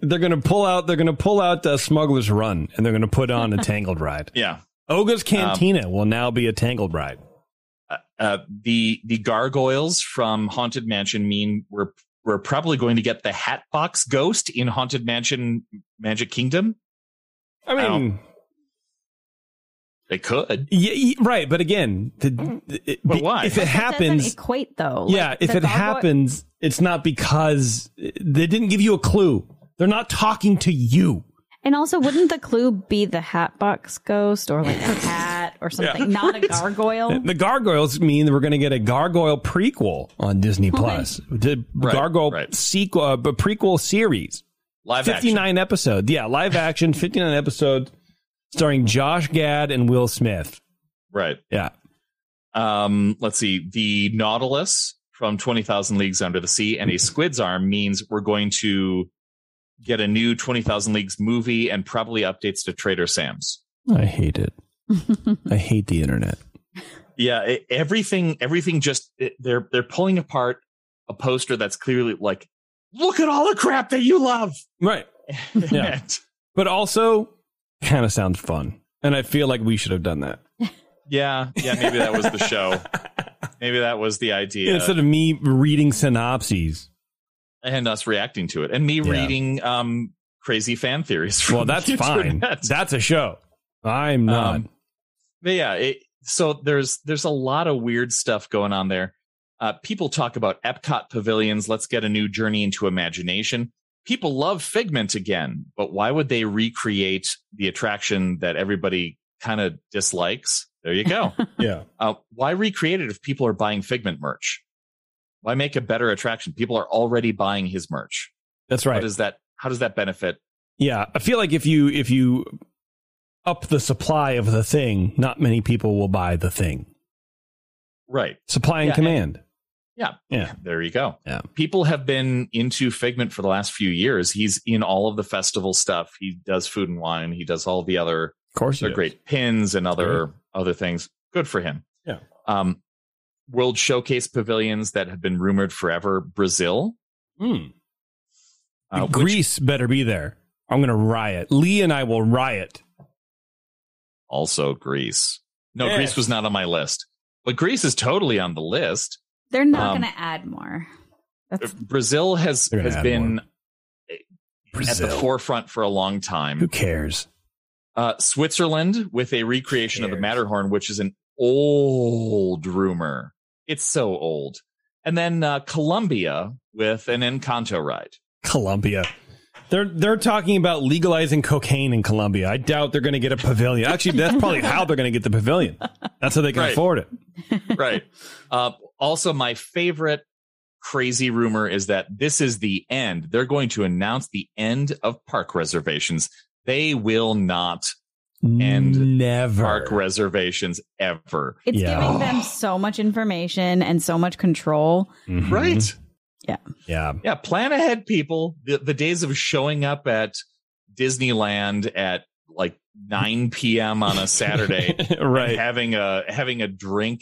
They're going to pull out. They're going to pull out uh, Smuggler's Run, and they're going to put on a Tangled ride. Yeah. Olga's Cantina um, will now be a Tangled ride. Uh, the the gargoyles from Haunted Mansion mean we're we're probably going to get the Hatbox Ghost in Haunted Mansion Magic Kingdom. I mean, I they could, yeah, right. But again, to, it, but why? If it happens, equate though. Like, yeah, if it gargoy- happens, it's not because they didn't give you a clue. They're not talking to you. And also, wouldn't the clue be the Hatbox Ghost or like a hat or something, yeah, not right. a gargoyle? The gargoyles mean that we're going to get a gargoyle prequel on Disney Plus. Okay. The right, gargoyle right. sequel, uh, prequel series, live fifty-nine action. episode, yeah, live action, fifty-nine episodes, starring Josh Gad and Will Smith. Right. Yeah. Um. Let's see. The Nautilus from twenty thousand Leagues Under the Sea and a squid's arm means we're going to get a new twenty thousand Leagues movie and probably updates to Trader Sam's. I hate it. I hate the internet. Yeah, it, everything everything just it, they're they're pulling apart a poster that's clearly like, look at all the crap that you love. Right. Yeah. But also kind of sounds fun. And I feel like we should have done that. Yeah. Yeah, maybe that was the show. Maybe that was the idea. Yeah, instead of me reading synopses. And us reacting to it, and me yeah. reading um, crazy fan theories. Well, that's fine. That's a show. I'm not. Um, but yeah. It, so there's there's a lot of weird stuff going on there. Uh, people talk about Epcot pavilions. Let's get a new Journey into Imagination. People love Figment again, but why would they recreate the attraction that everybody kind of dislikes? There you go. Yeah. Uh, why recreate it if people are buying Figment merch? Why make a better attraction? People are already buying his merch. That's right. How does that how does that benefit? Yeah, I feel like if you if you up the supply of the thing, not many people will buy the thing. Right. Supply and yeah, command. Yeah. Yeah. There you go. Yeah. People have been into Figment for the last few years. He's in all of the festival stuff. He does Food and Wine. He does all the other of course, the great pins and other yeah. other things. Good for him. Yeah. Um, World Showcase pavilions that have been rumored forever. Brazil. Mm. Uh, Greece which, better be there. I'm going to riot. Lee and I will riot. Also Greece. No, yes. Greece was not on my list. But Greece is totally on the list. They're not um, going to add more. That's... Brazil has, has been Brazil. at the forefront for a long time. Who cares? Uh, Switzerland with a recreation of the Matterhorn, which is an old rumor. It's so old. And then uh, Colombia with an Encanto ride. Colombia. They're they're talking about legalizing cocaine in Colombia. I doubt they're going to get a pavilion. Actually, that's probably how they're going to get the pavilion. That's how they can right. afford it. Right. Uh, also, my favorite crazy rumor is that this is the end. They're going to announce the end of park reservations. They will not end Never. park reservations ever. It's yeah. giving them so much information and so much control. Mm-hmm. Right. Yeah. Yeah. Yeah. Plan ahead, people. The, the days of showing up at Disneyland at like nine p.m. on a Saturday, right? And having a having a drink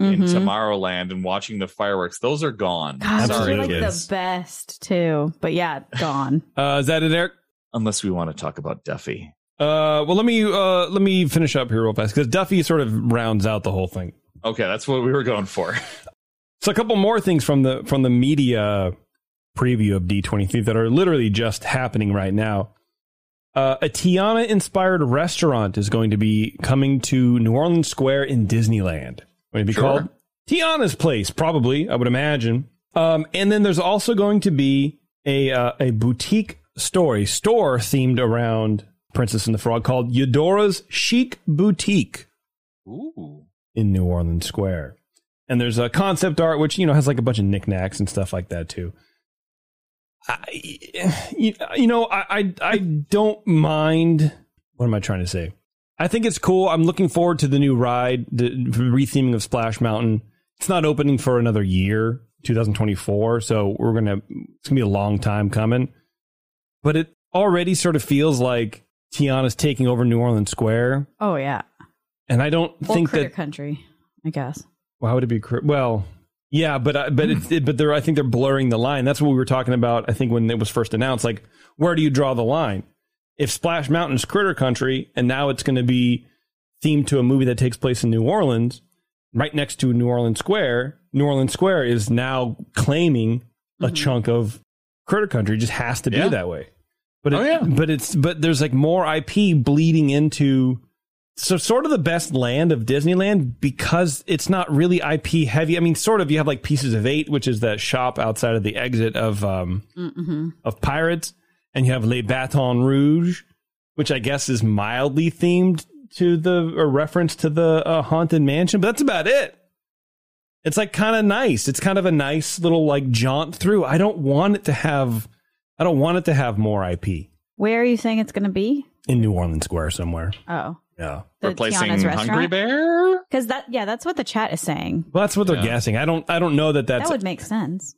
mm-hmm. in Tomorrowland and watching the fireworks. Those are gone. God, Sorry, like the best too. But yeah, gone. uh, is that it, Eric? Unless we want to talk about Duffy. Uh, well, let me uh, let me finish up here real fast because Duffy sort of rounds out the whole thing. Okay, that's what we were going for. So a couple more things from the from the media preview of D twenty-three that are literally just happening right now. Uh, a Tiana-inspired restaurant is going to be coming to New Orleans Square in Disneyland. It'll be sure. called Tiana's Place, probably, I would imagine. Um, and then there's also going to be a uh, a boutique story store themed around Princess and the Frog called Eudora's Chic Boutique Ooh. in New Orleans Square. And there's a concept art, which, you know, has like a bunch of knickknacks and stuff like that, too. I, you, you know, I, I I don't mind. What am I trying to say? I think it's cool. I'm looking forward to the new ride, the retheming of Splash Mountain. It's not opening for another year, twenty twenty-four. So we're going to it's going to be a long time coming. But it already sort of feels like Tiana's taking over New Orleans Square. Oh, yeah. And I don't Old think that country, I guess. Why would it be? Well, yeah, but I, but it's, it, but they're I think they're blurring the line. That's what we were talking about. I think when it was first announced, like, where do you draw the line? If Splash Mountain's Critter Country and now it's going to be themed to a movie that takes place in New Orleans, right next to New Orleans Square, New Orleans Square is now claiming a mm-hmm. chunk of Critter Country. It just has to be yeah. that way. But oh, it, yeah. but it's but there's like more I P bleeding into. So sort of the best land of Disneyland because it's not really I P heavy. I mean, sort of you have like Pieces of Eight, which is that shop outside of the exit of um mm-hmm. of Pirates. And you have Les Bâtons Rouges, which I guess is mildly themed to the or reference to the uh, Haunted Mansion. But that's about it. It's like kind of nice. It's kind of a nice little like jaunt through. I don't want it to have I don't want it to have more I P. Where are you saying it's going to be? In New Orleans Square somewhere. Oh. Yeah, the replacing Hungry Bear because that yeah, that's what the chat is saying. Well, that's what they're yeah. guessing. I don't I don't know that that's, that would make sense.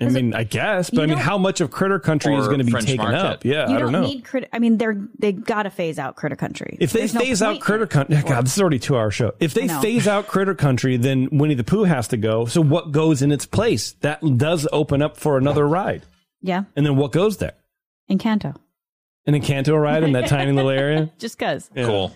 I mean, it, I guess. But I mean, how much of Critter Country is going to be French taken market. Up? Yeah, you I don't, don't know. Need crit- I mean, they're they got to phase out Critter Country. If they There's phase no out Critter Country. God, this is already a two hour show. If they phase out Critter Country, then Winnie the Pooh has to go. So what goes in its place? That does open up for another ride. Yeah. And then what goes there? Encanto. An Encanto ride in that tiny little area? Just because. Yeah. Cool.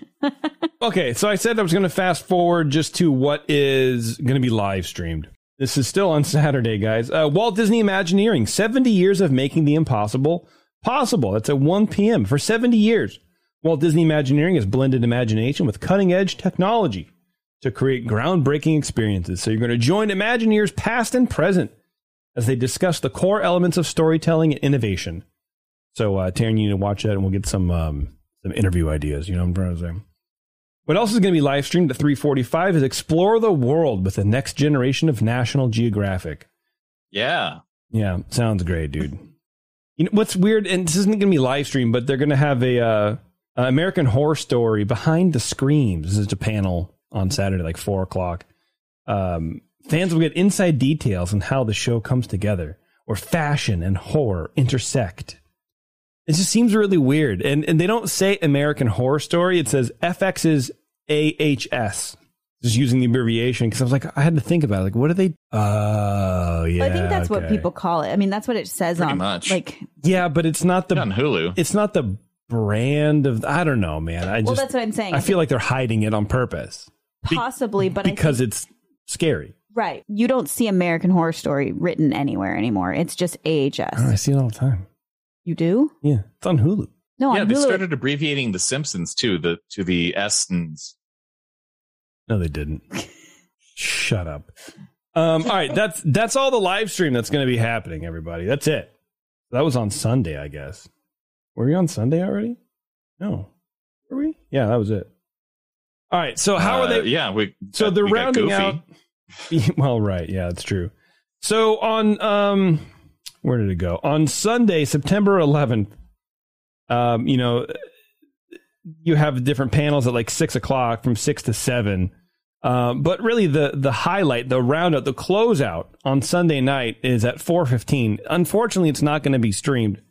Okay, so I said I was going to fast forward just to what is going to be live streamed. This is still on Saturday, guys. Uh, Walt Disney Imagineering, seventy years of making the impossible possible. That's at one p.m. For seventy years, Walt Disney Imagineering has blended imagination with cutting-edge technology to create groundbreaking experiences. So you're going to join Imagineers past and present as they discuss the core elements of storytelling and innovation. So, uh, Taryn, you need to watch that, and we'll get some um, some interview ideas. You know what I'm trying to say? What else is going to be live streamed at three forty-five is Explore the World with the Next Generation of National Geographic. Yeah. Yeah, sounds great, dude. You know what's weird, and this isn't going to be live streamed, but they're going to have a uh, American Horror Story Behind the Screams. This is a panel on Saturday, like four o'clock. Um, Fans will get inside details on how the show comes together, or fashion and horror intersect. It just seems really weird. And and they don't say American Horror Story. It says F X's A H S. Just using the abbreviation, because I was like, I had to think about it. Like, what are they? Oh, uh, yeah. I think that's okay. What people call it. I mean, that's what it says. Pretty on much. Like, yeah, but it's not the it's on Hulu. It's not the brand of. I don't know, man. I well, just, that's what I'm saying. I feel like they're hiding it on purpose. Possibly, be- but because I think, it's scary. Right. You don't see American Horror Story written anywhere anymore. It's just A H S. Oh, I see it all the time. You do? Yeah, it's on Hulu. No, yeah, on they Hulu. Started abbreviating The Simpsons too. The to the S's. No, they didn't. Shut up. Um, all right. That's that's all the live stream that's going to be happening, everybody. That's it. That was on Sunday, I guess. Were we on Sunday already? No. Were we? Yeah, that was it. All right. So how uh, are they? Yeah. we. So got, they're we rounding out. Well, right. Yeah, that's true. So on um, where did it go? On Sunday, September eleventh, um, you know, you have different panels at like six o'clock from six to seven. Um, but really the, the highlight, the roundup, the closeout on Sunday night is at four fifteen. Unfortunately, it's not going to be streamed,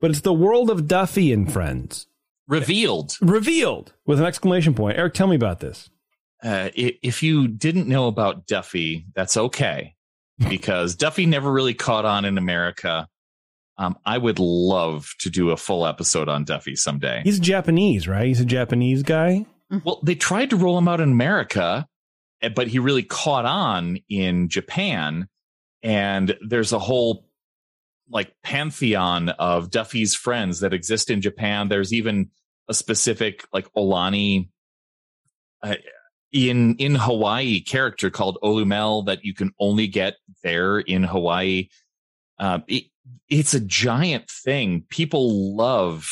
but it's the World of Duffy and Friends. Revealed. Revealed with an exclamation point. Eric, tell me about this. Uh, if you didn't know about Duffy, that's okay, because Duffy never really caught on in America. Um, I would love to do a full episode on Duffy someday. He's Japanese, right? He's a Japanese guy. Well, they tried to roll him out in America, but he really caught on in Japan. And there's a whole like pantheon of Duffy's friends that exist in Japan. There's even a specific like Olani uh, in in Hawaii character called Olumel that you can only get there in Hawaii. Um, it, it's a giant thing. People love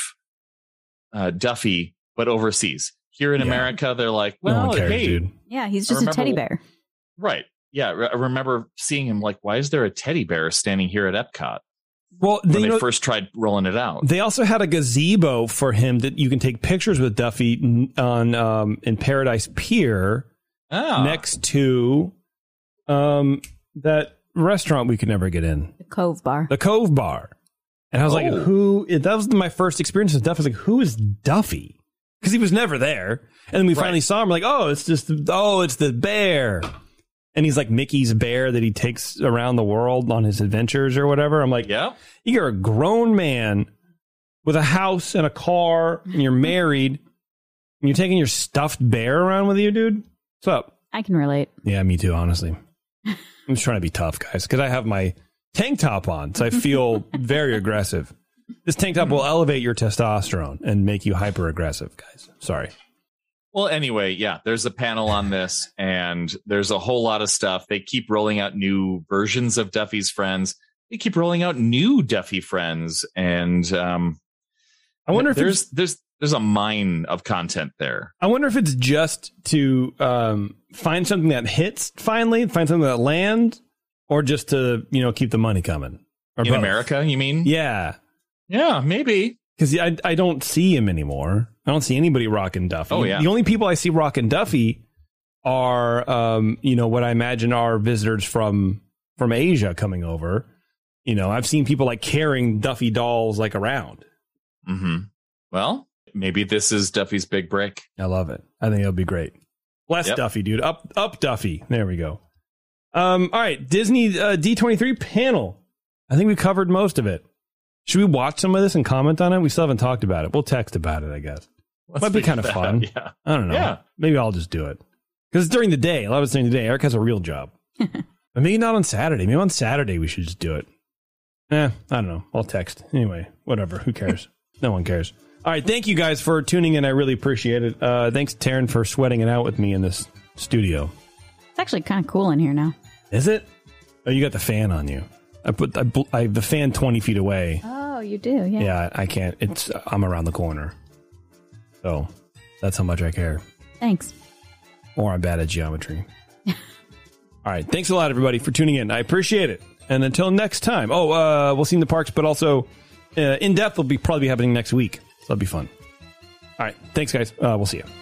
uh, Duffy, but overseas. Here in yeah. America, they're like, well, no cares, hey. Dude. Yeah, he's just remember, a teddy bear. Right. Yeah. I remember seeing him like, why is there a teddy bear standing here at Epcot? Well, they, when they know, first tried rolling it out. They also had a gazebo for him that you can take pictures with Duffy on um, in Paradise Pier ah. next to um, that restaurant we could never get in. The Cove Bar. The Cove Bar. And I was oh. like, who? That was my first experience with Duffy. I was like, who is Duffy? Because he was never there. And then we right. finally saw him. We're like, oh, it's just, oh, it's the bear. And he's like Mickey's bear that he takes around the world on his adventures or whatever. I'm like, yeah, you're a grown man with a house and a car and you're married and you're taking your stuffed bear around with you, dude. What's up? I can relate. Yeah, me too, honestly. I'm just trying to be tough, guys, because I have my tank top on, so I feel very aggressive. This tank top will elevate your testosterone and make you hyper aggressive, guys. Sorry. Well, anyway, yeah, there's a panel on this, and there's a whole lot of stuff. They keep rolling out new versions of Duffy's Friends. They keep rolling out new Duffy Friends, and um, I wonder if there's there's there's a mine of content there. I wonder if it's just to um, find something that hits finally, find something that lands, or just to you know keep the money coming. Or in both. America, you mean? Yeah. Yeah, maybe. Because I I don't see him anymore. I don't see anybody rocking Duffy. Oh, yeah. The only people I see rocking Duffy are, um, you know, what I imagine are visitors from from Asia coming over. You know, I've seen people like carrying Duffy dolls like around. Mm-hmm. Well, maybe this is Duffy's big break. I love it. I think it'll be great. Bless yep. Duffy, dude. Up, up Duffy. There we go. Um. All right. Disney uh, D twenty-three panel. I think we covered most of it. Should we watch some of this and comment on it? We still haven't talked about it. We'll text about it, I guess. Let's Might be kind of that, fun. Yeah. I don't know. Yeah. Maybe I'll just do it. Because it's during the day. A lot of it's during the day. Eric has a real job. But maybe not on Saturday. Maybe on Saturday we should just do it. Eh, I don't know. I'll text. Anyway, whatever. Who cares? No one cares. All right. Thank you guys for tuning in. I really appreciate it. Uh, thanks, Taryn, for sweating it out with me in this studio. It's actually kind of cool in here now. Is it? Oh, you got the fan on you. I put I, I, the fan twenty feet away. Oh, you do? Yeah. Yeah, I can't. It's I'm around the corner. So that's how much I care. Thanks. Or I'm bad at geometry. All right. Thanks a lot, everybody, for tuning in. I appreciate it. And until next time. Oh, uh, we'll see you in the parks, but also uh, in depth will be probably be happening next week. So that'll be fun. All right. Thanks, guys. Uh, we'll see you.